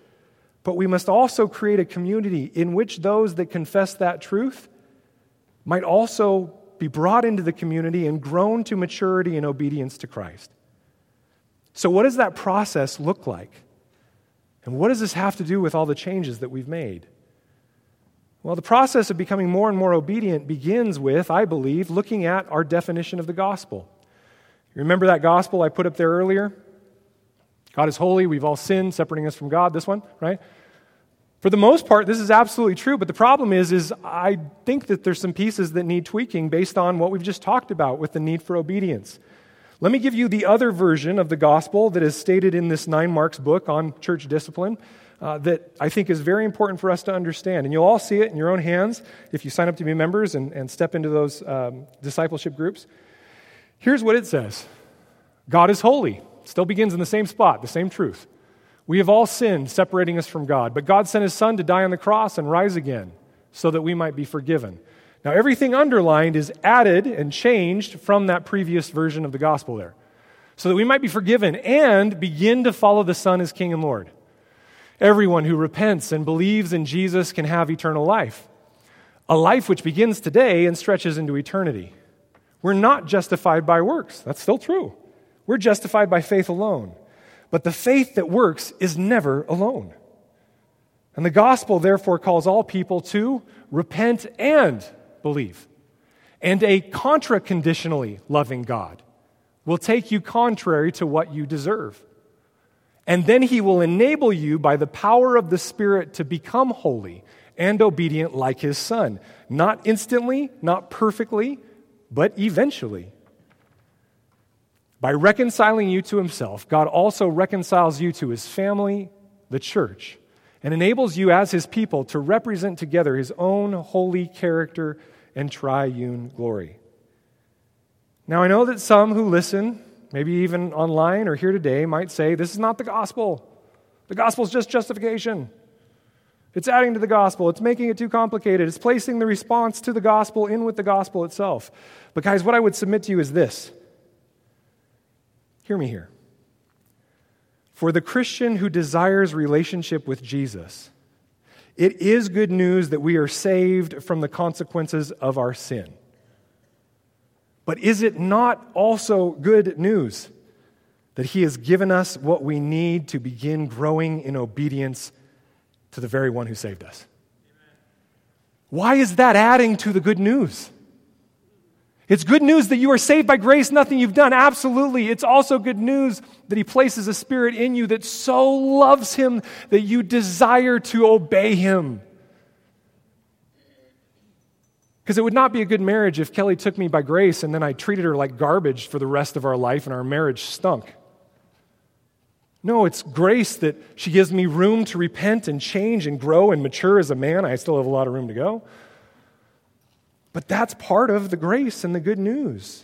But we must also create a community in which those that confess that truth might also be brought into the community and grown to maturity and obedience to Christ. So what does that process look like? And what does this have to do with all the changes that we've made? Well, the process of becoming more and more obedient begins with, I believe, looking at our definition of the gospel. You remember that gospel I put up there earlier? God is holy, we've all sinned, separating us from God, this one, right? For the most part, this is absolutely true, but the problem is I think that there's some pieces that need tweaking based on what we've just talked about with the need for obedience. Let me give you the other version of the gospel that is stated in this Nine Marks book on church discipline that I think is very important for us to understand. And you'll all see it in your own hands if you sign up to be members and step into those discipleship groups. Here's what it says. God is holy. Still begins in the same spot, the same truth. We have all sinned, separating us from God. But God sent his Son to die on the cross and rise again so that we might be forgiven. Now, everything underlined is added and changed from that previous version of the gospel there, so that we might be forgiven and begin to follow the Son as King and Lord. Everyone who repents and believes in Jesus can have eternal life, a life which begins today and stretches into eternity. We're not justified by works. That's still true. We're justified by faith alone. But the faith that works is never alone. And the gospel therefore calls all people to repent and believe. And a contra-conditionally loving God will take you contrary to what you deserve. And then he will enable you by the power of the Spirit to become holy and obedient like his Son. Not instantly, not perfectly, but eventually. By reconciling you to himself, God also reconciles you to his family, the church, and enables you as his people to represent together his own holy character and triune glory. Now, I know that some who listen, maybe even online or here today, might say, this is not the gospel. The gospel is just justification. It's adding to the gospel. It's making it too complicated. It's placing the response to the gospel in with the gospel itself. But guys, what I would submit to you is this. Hear me here. For the Christian who desires relationship with Jesus, it is good news that we are saved from the consequences of our sin. But is it not also good news that he has given us what we need to begin growing in obedience to the very one who saved us? Amen. Why is that adding to the good news? It's good news that you are saved by grace, nothing you've done. Absolutely. It's also good news that he places a Spirit in you that so loves him that you desire to obey him. Because it would not be a good marriage if Kelly took me by grace and then I treated her like garbage for the rest of our life and our marriage stunk. No, it's grace that she gives me room to repent and change and grow and mature as a man. I still have a lot of room to go. But that's part of the grace and the good news.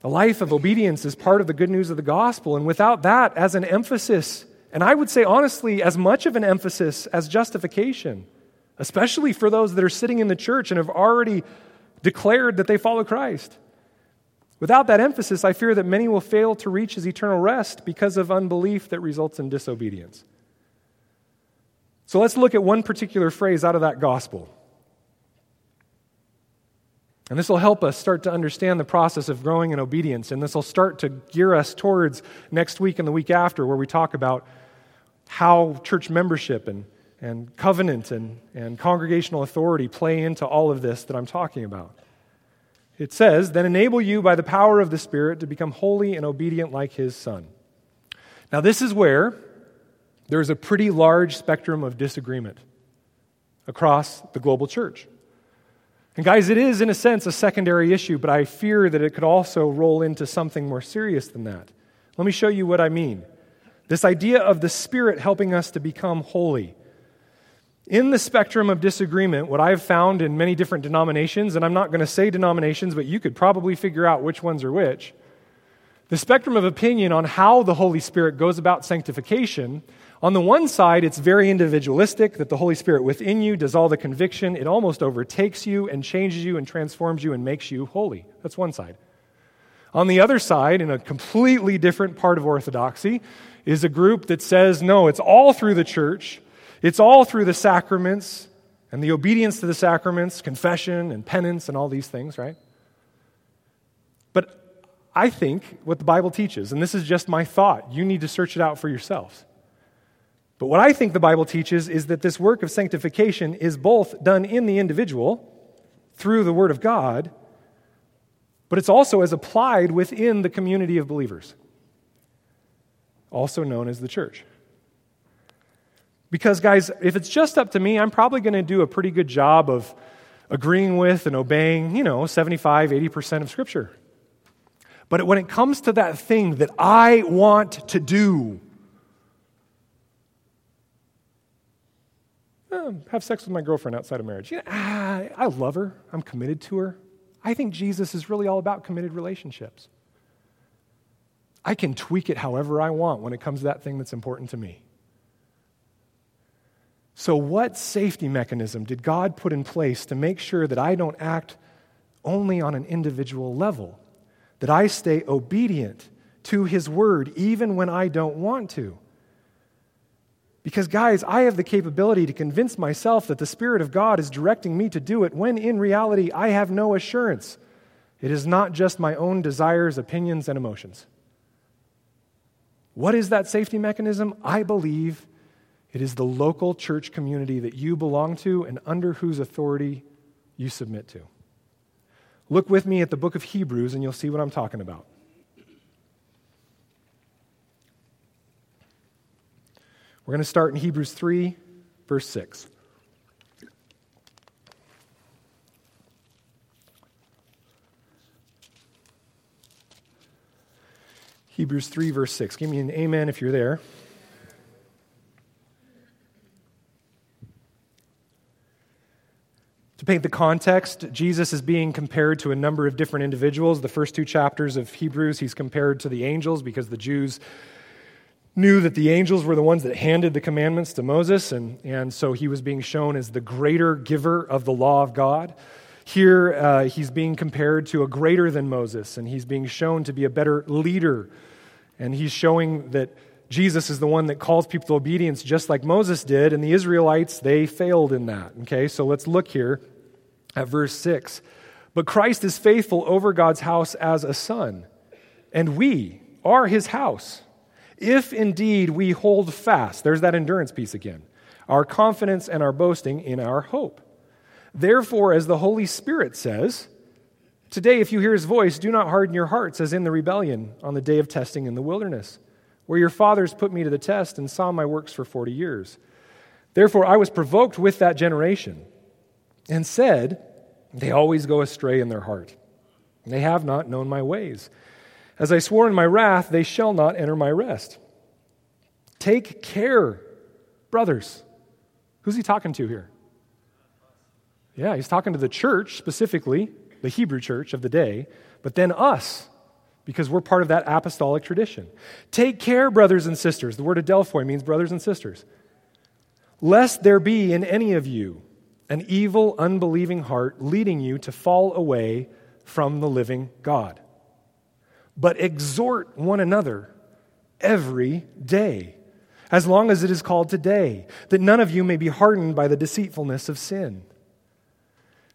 The life of obedience is part of the good news of the gospel, and without that as an emphasis, and I would say honestly as much of an emphasis as justification, especially for those that are sitting in the church and have already declared that they follow Christ. Without that emphasis, I fear that many will fail to reach his eternal rest because of unbelief that results in disobedience. So let's look at one particular phrase out of that gospel. And this will help us start to understand the process of growing in obedience, and this will start to gear us towards next week and the week after, where we talk about how church membership and covenant and congregational authority play into all of this that I'm talking about. It says, then enable you by the power of the Spirit to become holy and obedient like his Son. Now this is where there's a pretty large spectrum of disagreement across the global church. And guys, it is in a sense a secondary issue, but I fear that it could also roll into something more serious than that. Let me show you what I mean. This idea of the Spirit helping us to become holy. In the spectrum of disagreement, what I've found in many different denominations, and I'm not going to say denominations, but you could probably figure out which ones are which, the spectrum of opinion on how the Holy Spirit goes about sanctification, on the one side, it's very individualistic, that the Holy Spirit within you does all the conviction, it almost overtakes you and changes you and transforms you and makes you holy. That's one side. On the other side, in a completely different part of orthodoxy, is a group that says, no, it's all through the church, it's all through the sacraments and the obedience to the sacraments, confession and penance and all these things, right? But I think what the Bible teaches, and this is just my thought, you need to search it out for yourselves. But what I think the Bible teaches is that this work of sanctification is both done in the individual through the Word of God, but it's also as applied within the community of believers, also known as the church. Because, guys, if it's just up to me, I'm probably going to do a pretty good job of agreeing with and obeying, 75-80% of Scripture. But when it comes to that thing that I want to do, have sex with my girlfriend outside of marriage, I love her, I'm committed to her, I think Jesus is really all about committed relationships. I can tweak it however I want when it comes to that thing that's important to me. So what safety mechanism did God put in place to make sure that I don't act only on an individual level, that I stay obedient to his word, even when I don't want to. Because, guys, I have the capability to convince myself that the Spirit of God is directing me to do it when, in reality, I have no assurance. It is not just my own desires, opinions, and emotions. What is that safety mechanism? I believe it is the local church community that you belong to and under whose authority you submit to. Look with me at the book of Hebrews, and you'll see what I'm talking about. We're going to start in Hebrews 3, verse 6. Hebrews 3, verse 6. Give me an amen if you're there. To paint the context, Jesus is being compared to a number of different individuals. The first two chapters of Hebrews, he's compared to the angels because the Jews knew that the angels were the ones that handed the commandments to Moses, and so he was being shown as the greater giver of the law of God. Here, he's being compared to a greater than Moses, and he's being shown to be a better leader, and he's showing that Jesus is the one that calls people to obedience just like Moses did, and the Israelites, they failed in that. Okay, so let's look here at verse 6. But Christ is faithful over God's house as a son, and we are his house, if indeed we hold fast, there's that endurance piece again, our confidence and our boasting in our hope. Therefore, as the Holy Spirit says, today if you hear his voice, do not harden your hearts as in the rebellion on the day of testing in the wilderness, where your fathers put me to the test and saw my works for 40 years. Therefore, I was provoked with that generation and said, they always go astray in their heart. They have not known my ways. As I swore in my wrath, they shall not enter my rest. Take care, brothers. Who's he talking to here? Yeah, he's talking to the church, specifically the Hebrew church of the day, but then us, because we're part of that apostolic tradition. Take care, brothers and sisters. The word adelphoi means brothers and sisters. Lest there be in any of you an evil, unbelieving heart leading you to fall away from the living God. But exhort one another every day, as long as it is called today, that none of you may be hardened by the deceitfulness of sin.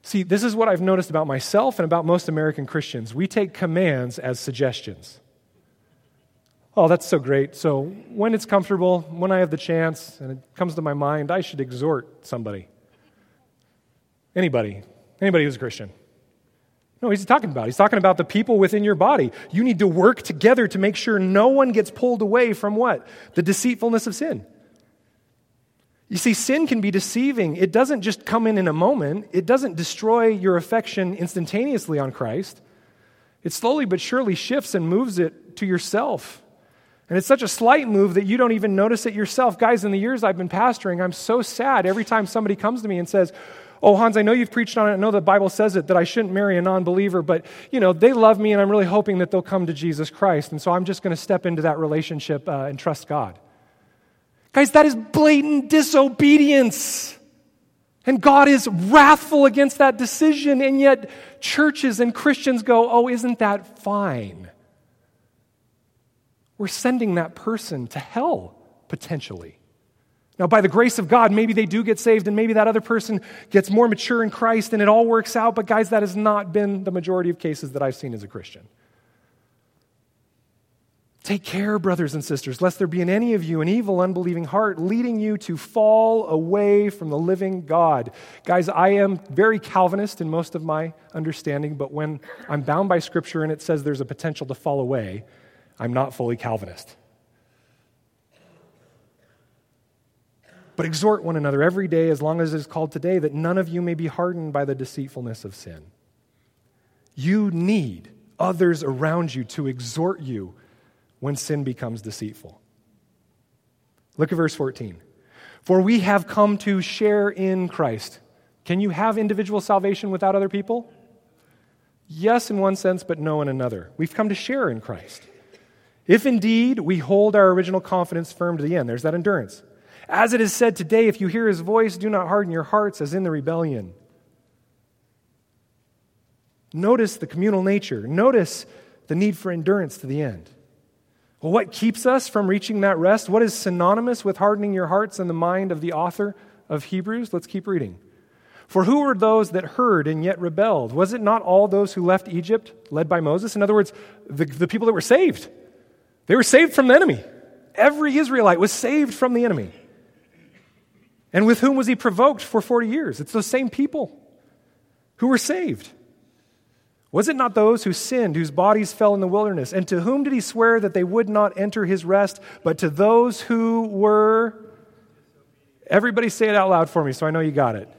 See, this is what I've noticed about myself and about most American Christians. We take commands as suggestions. Oh, that's so great. So when it's comfortable, when I have the chance, and it comes to my mind, I should exhort somebody. Anybody who's a Christian. No, he's talking about. He's talking about the people within your body. You need to work together to make sure no one gets pulled away from what? The deceitfulness of sin. You see, sin can be deceiving. It doesn't just come in a moment. It doesn't destroy your affection instantaneously on Christ. It slowly but surely shifts and moves it to yourself. And it's such a slight move that you don't even notice it yourself. Guys, in the years I've been pastoring, I'm so sad every time somebody comes to me and says, oh, Hans, I know you've preached on it. I know the Bible says it, that I shouldn't marry a non-believer, but, you know, they love me, and I'm really hoping that they'll come to Jesus Christ, and so I'm just going to step into that relationship and trust God. Guys, that is blatant disobedience, and God is wrathful against that decision, and yet churches and Christians go, oh, isn't that fine? We're sending that person to hell, potentially. Now, by the grace of God, maybe they do get saved, and maybe that other person gets more mature in Christ, and it all works out. But guys, that has not been the majority of cases that I've seen as a Christian. Take care, brothers and sisters, lest there be in any of you an evil, unbelieving heart leading you to fall away from the living God. Guys, I am very Calvinist in most of my understanding, but when I'm bound by Scripture and it says there's a potential to fall away, I'm not fully Calvinist. But exhort one another every day, as long as it is called today, that none of you may be hardened by the deceitfulness of sin. You need others around you to exhort you when sin becomes deceitful. Look at verse 14. For we have come to share in Christ. Can you have individual salvation without other people? Yes, in one sense, but no in another. We've come to share in Christ. If indeed we hold our original confidence firm to the end, there's that endurance. As it is said today, if you hear his voice, do not harden your hearts as in the rebellion. Notice the communal nature. Notice the need for endurance to the end. Well, what keeps us from reaching that rest? What is synonymous with hardening your hearts and the mind of the author of Hebrews? Let's keep reading. For who were those that heard and yet rebelled? Was it not all those who left Egypt led by Moses? In other words, the people that were saved. They were saved from the enemy. Every Israelite was saved from the enemy. And with whom was he provoked for 40 years? It's those same people who were saved. Was it not those who sinned, whose bodies fell in the wilderness? And to whom did he swear that they would not enter his rest, but to those who were... Everybody say it out loud for me so I know you got it.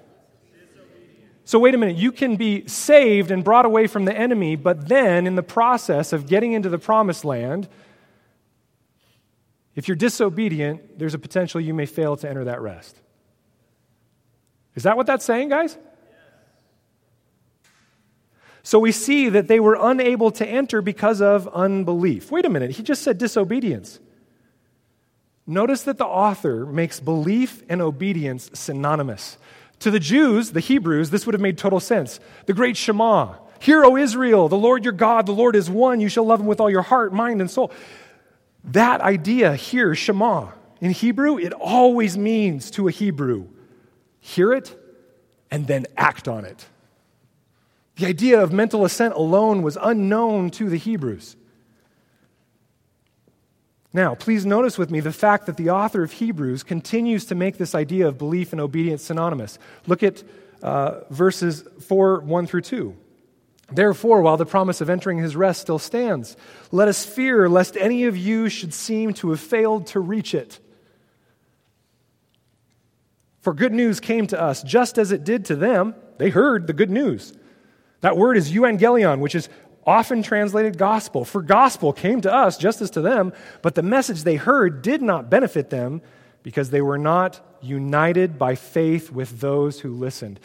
So wait a minute, you can be saved and brought away from the enemy, but then in the process of getting into the promised land, if you're disobedient, there's a potential you may fail to enter that rest. Is that what that's saying, guys? So we see that they were unable to enter because of unbelief. Wait a minute, he just said disobedience. Notice that the author makes belief and obedience synonymous. To the Jews, the Hebrews, this would have made total sense. The great Shema, hear, O Israel, the Lord your God, the Lord is one, you shall love him with all your heart, mind, and soul. That idea here, Shema, in Hebrew, it always means to a Hebrew, hear it and then act on it. The idea of mental assent alone was unknown to the Hebrews. Now, please notice with me the fact that the author of Hebrews continues to make this idea of belief and obedience synonymous. Look at verses 4, 1 through 2. Therefore, while the promise of entering his rest still stands, let us fear lest any of you should seem to have failed to reach it. For good news came to us just as it did to them. They heard the good news. That word is euangelion, which is often translated gospel. For gospel came to us just as to them, but the message they heard did not benefit them because they were not united by faith with those who listened.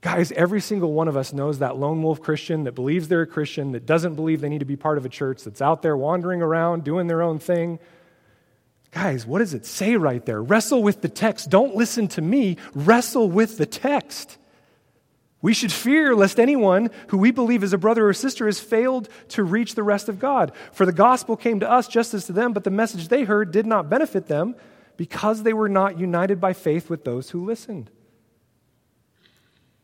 Guys, every single one of us knows that lone wolf Christian that believes they're a Christian, that doesn't believe they need to be part of a church, that's out there wandering around, doing their own thing. Guys, what does it say right there? Wrestle with the text. Don't listen to me. Wrestle with the text. We should fear lest anyone who we believe is a brother or sister has failed to reach the rest of God. For the gospel came to us just as to them, but the message they heard did not benefit them because they were not united by faith with those who listened.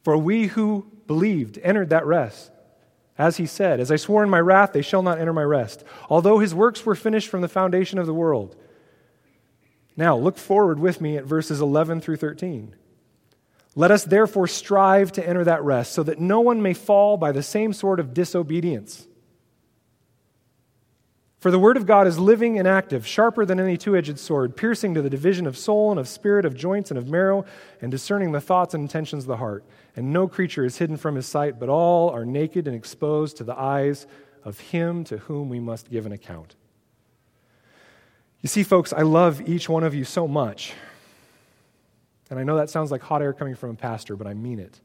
For we who believed entered that rest. As he said, as I swore in my wrath, they shall not enter my rest, although his works were finished from the foundation of the world. Now look forward with me at verses 11 through 13. Let us therefore strive to enter that rest, so that no one may fall by the same sort of disobedience. For the word of God is living and active, sharper than any two-edged sword, piercing to the division of soul and of spirit, of joints and of marrow, and discerning the thoughts and intentions of the heart. And no creature is hidden from his sight, but all are naked and exposed to the eyes of him to whom we must give an account. You see, folks, I love each one of you so much. And I know that sounds like hot air coming from a pastor, but I mean it.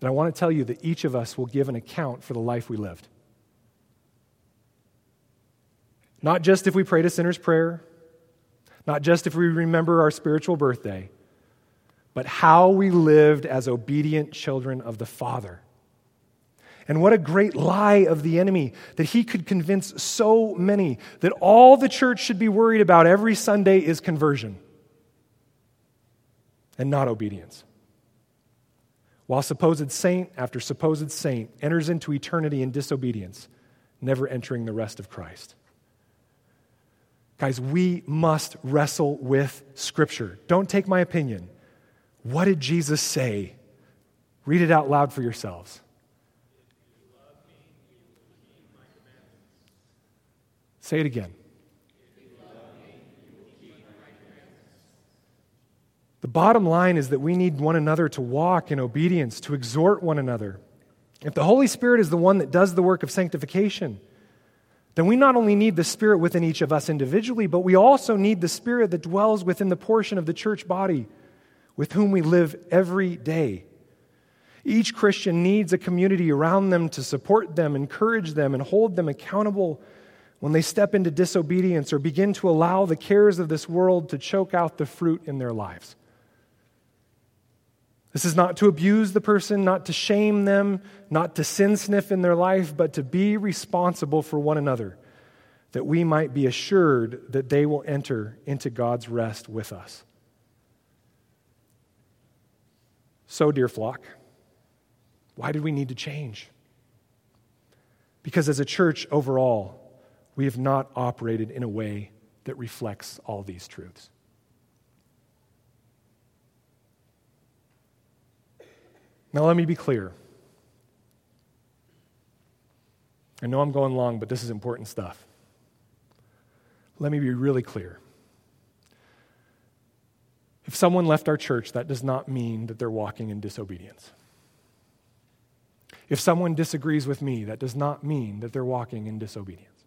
But I want to tell you that each of us will give an account for the life we lived. Not just if we prayed a sinner's prayer, not just if we remember our spiritual birthday, but how we lived as obedient children of the Father. And what a great lie of the enemy that he could convince so many that all the church should be worried about every Sunday is conversion and not obedience. While supposed saint after supposed saint enters into eternity in disobedience, never entering the rest of Christ. Guys, we must wrestle with Scripture. Don't take my opinion. What did Jesus say? Read it out loud for yourselves. Say it again. The bottom line is that we need one another to walk in obedience, to exhort one another. If the Holy Spirit is the one that does the work of sanctification, then we not only need the Spirit within each of us individually, but we also need the Spirit that dwells within the portion of the church body with whom we live every day. Each Christian needs a community around them to support them, encourage them, and hold them accountable when they step into disobedience or begin to allow the cares of this world to choke out the fruit in their lives. This is not to abuse the person, not to shame them, not to sin sniff in their life, but to be responsible for one another. that we might be assured that they will enter into God's rest with us. So, dear flock, why did we need to change? Because as a church overall, we have not operated in a way that reflects all these truths. Now, let me be clear. I know I'm going long, but this is important stuff. Let me be really clear. If someone left our church, that does not mean that they're walking in disobedience. If someone disagrees with me, that does not mean that they're walking in disobedience.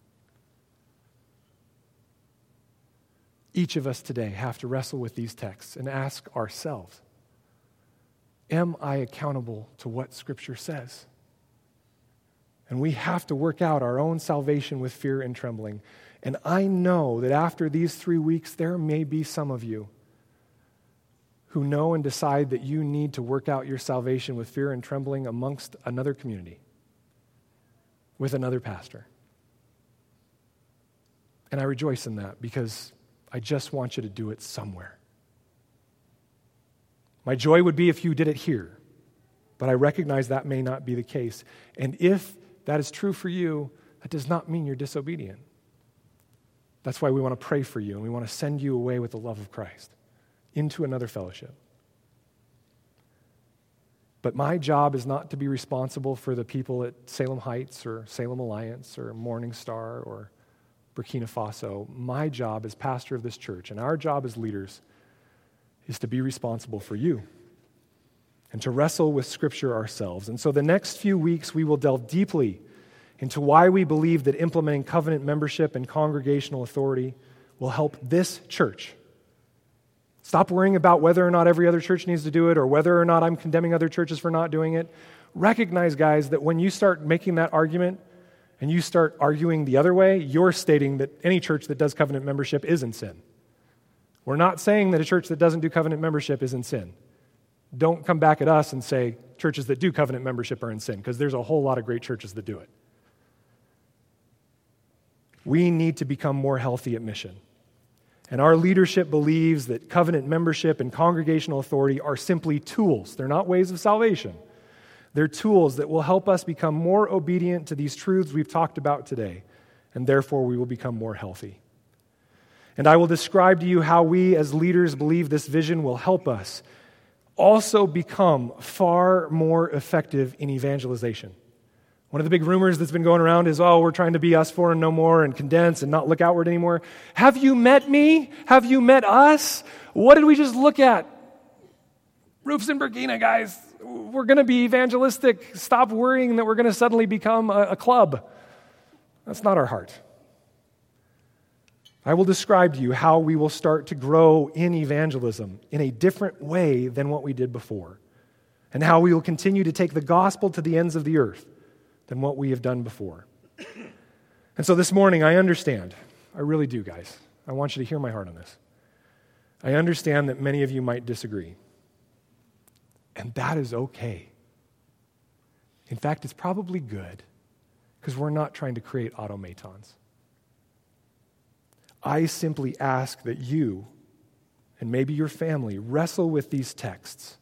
Each of us today have to wrestle with these texts and ask ourselves, am I accountable to what Scripture says? And we have to work out our own salvation with fear and trembling. And I know that after these 3 weeks, there may be some of you who know and decide that you need to work out your salvation with fear and trembling amongst another community, with another pastor. And I rejoice in that because I just want you to do it somewhere. My joy would be if you did it here, but I recognize that may not be the case. And if that is true for you, that does not mean you're disobedient. That's why we want to pray for you, and we want to send you away with the love of Christ into another fellowship. But my job is not to be responsible for the people at Salem Heights or Salem Alliance or Morning Star or Burkina Faso. My job as pastor of this church and our job as leaders is to be responsible for you and to wrestle with Scripture ourselves. And so the next few weeks we will delve deeply into why we believe that implementing covenant membership and congregational authority will help this church. Stop worrying about whether or not every other church needs to do it or whether or not I'm condemning other churches for not doing it. Recognize, guys, that when you start making that argument and you start arguing the other way, you're stating that any church that does covenant membership is in sin. We're not saying that a church that doesn't do covenant membership is in sin. Don't come back at us and say churches that do covenant membership are in sin, because there's a whole lot of great churches that do it. We need to become more healthy at Mission. And our leadership believes that covenant membership and congregational authority are simply tools. They're not ways of salvation. They're tools that will help us become more obedient to these truths we've talked about today, and therefore we will become more healthy. And I will describe to you how we as leaders believe this vision will help us also become far more effective in evangelization. One of the big rumors that's been going around is, we're trying to be us for and no more and condense and not look outward anymore. Have you met me? Have you met us? What did we just look at? Roofs in Burkina, guys. We're going to be evangelistic. Stop worrying that we're going to suddenly become a club. That's not our heart. I will describe to you how we will start to grow in evangelism in a different way than what we did before, and how we will continue to take the gospel to the ends of the earth than what we have done before. And so this morning, I understand. I really do, guys. I want you to hear my heart on this. I understand that many of you might disagree. And that is okay. In fact, it's probably good, because we're not trying to create automatons. I simply ask that you, and maybe your family, wrestle with these texts.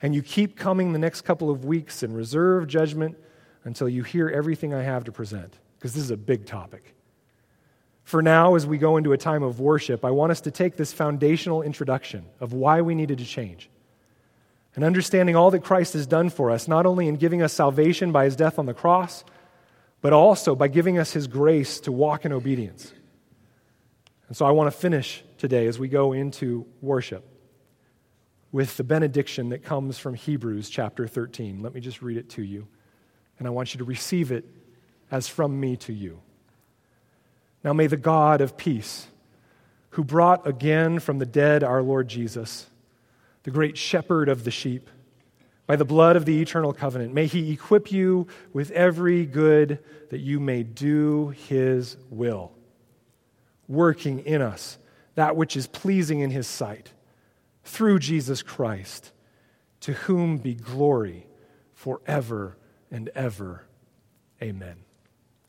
And you keep coming the next couple of weeks and reserve judgment until you hear everything I have to present, because this is a big topic. For now, as we go into a time of worship, I want us to take this foundational introduction of why we needed to change and understanding all that Christ has done for us, not only in giving us salvation by his death on the cross, but also by giving us his grace to walk in obedience. And so I want to finish today as we go into worship with the benediction that comes from Hebrews chapter 13. Let me just read it to you. And I want you to receive it as from me to you. Now may the God of peace, who brought again from the dead our Lord Jesus, the great shepherd of the sheep, by the blood of the eternal covenant, may he equip you with every good that you may do his will, working in us that which is pleasing in his sight, through Jesus Christ, to whom be glory forever and ever. Amen.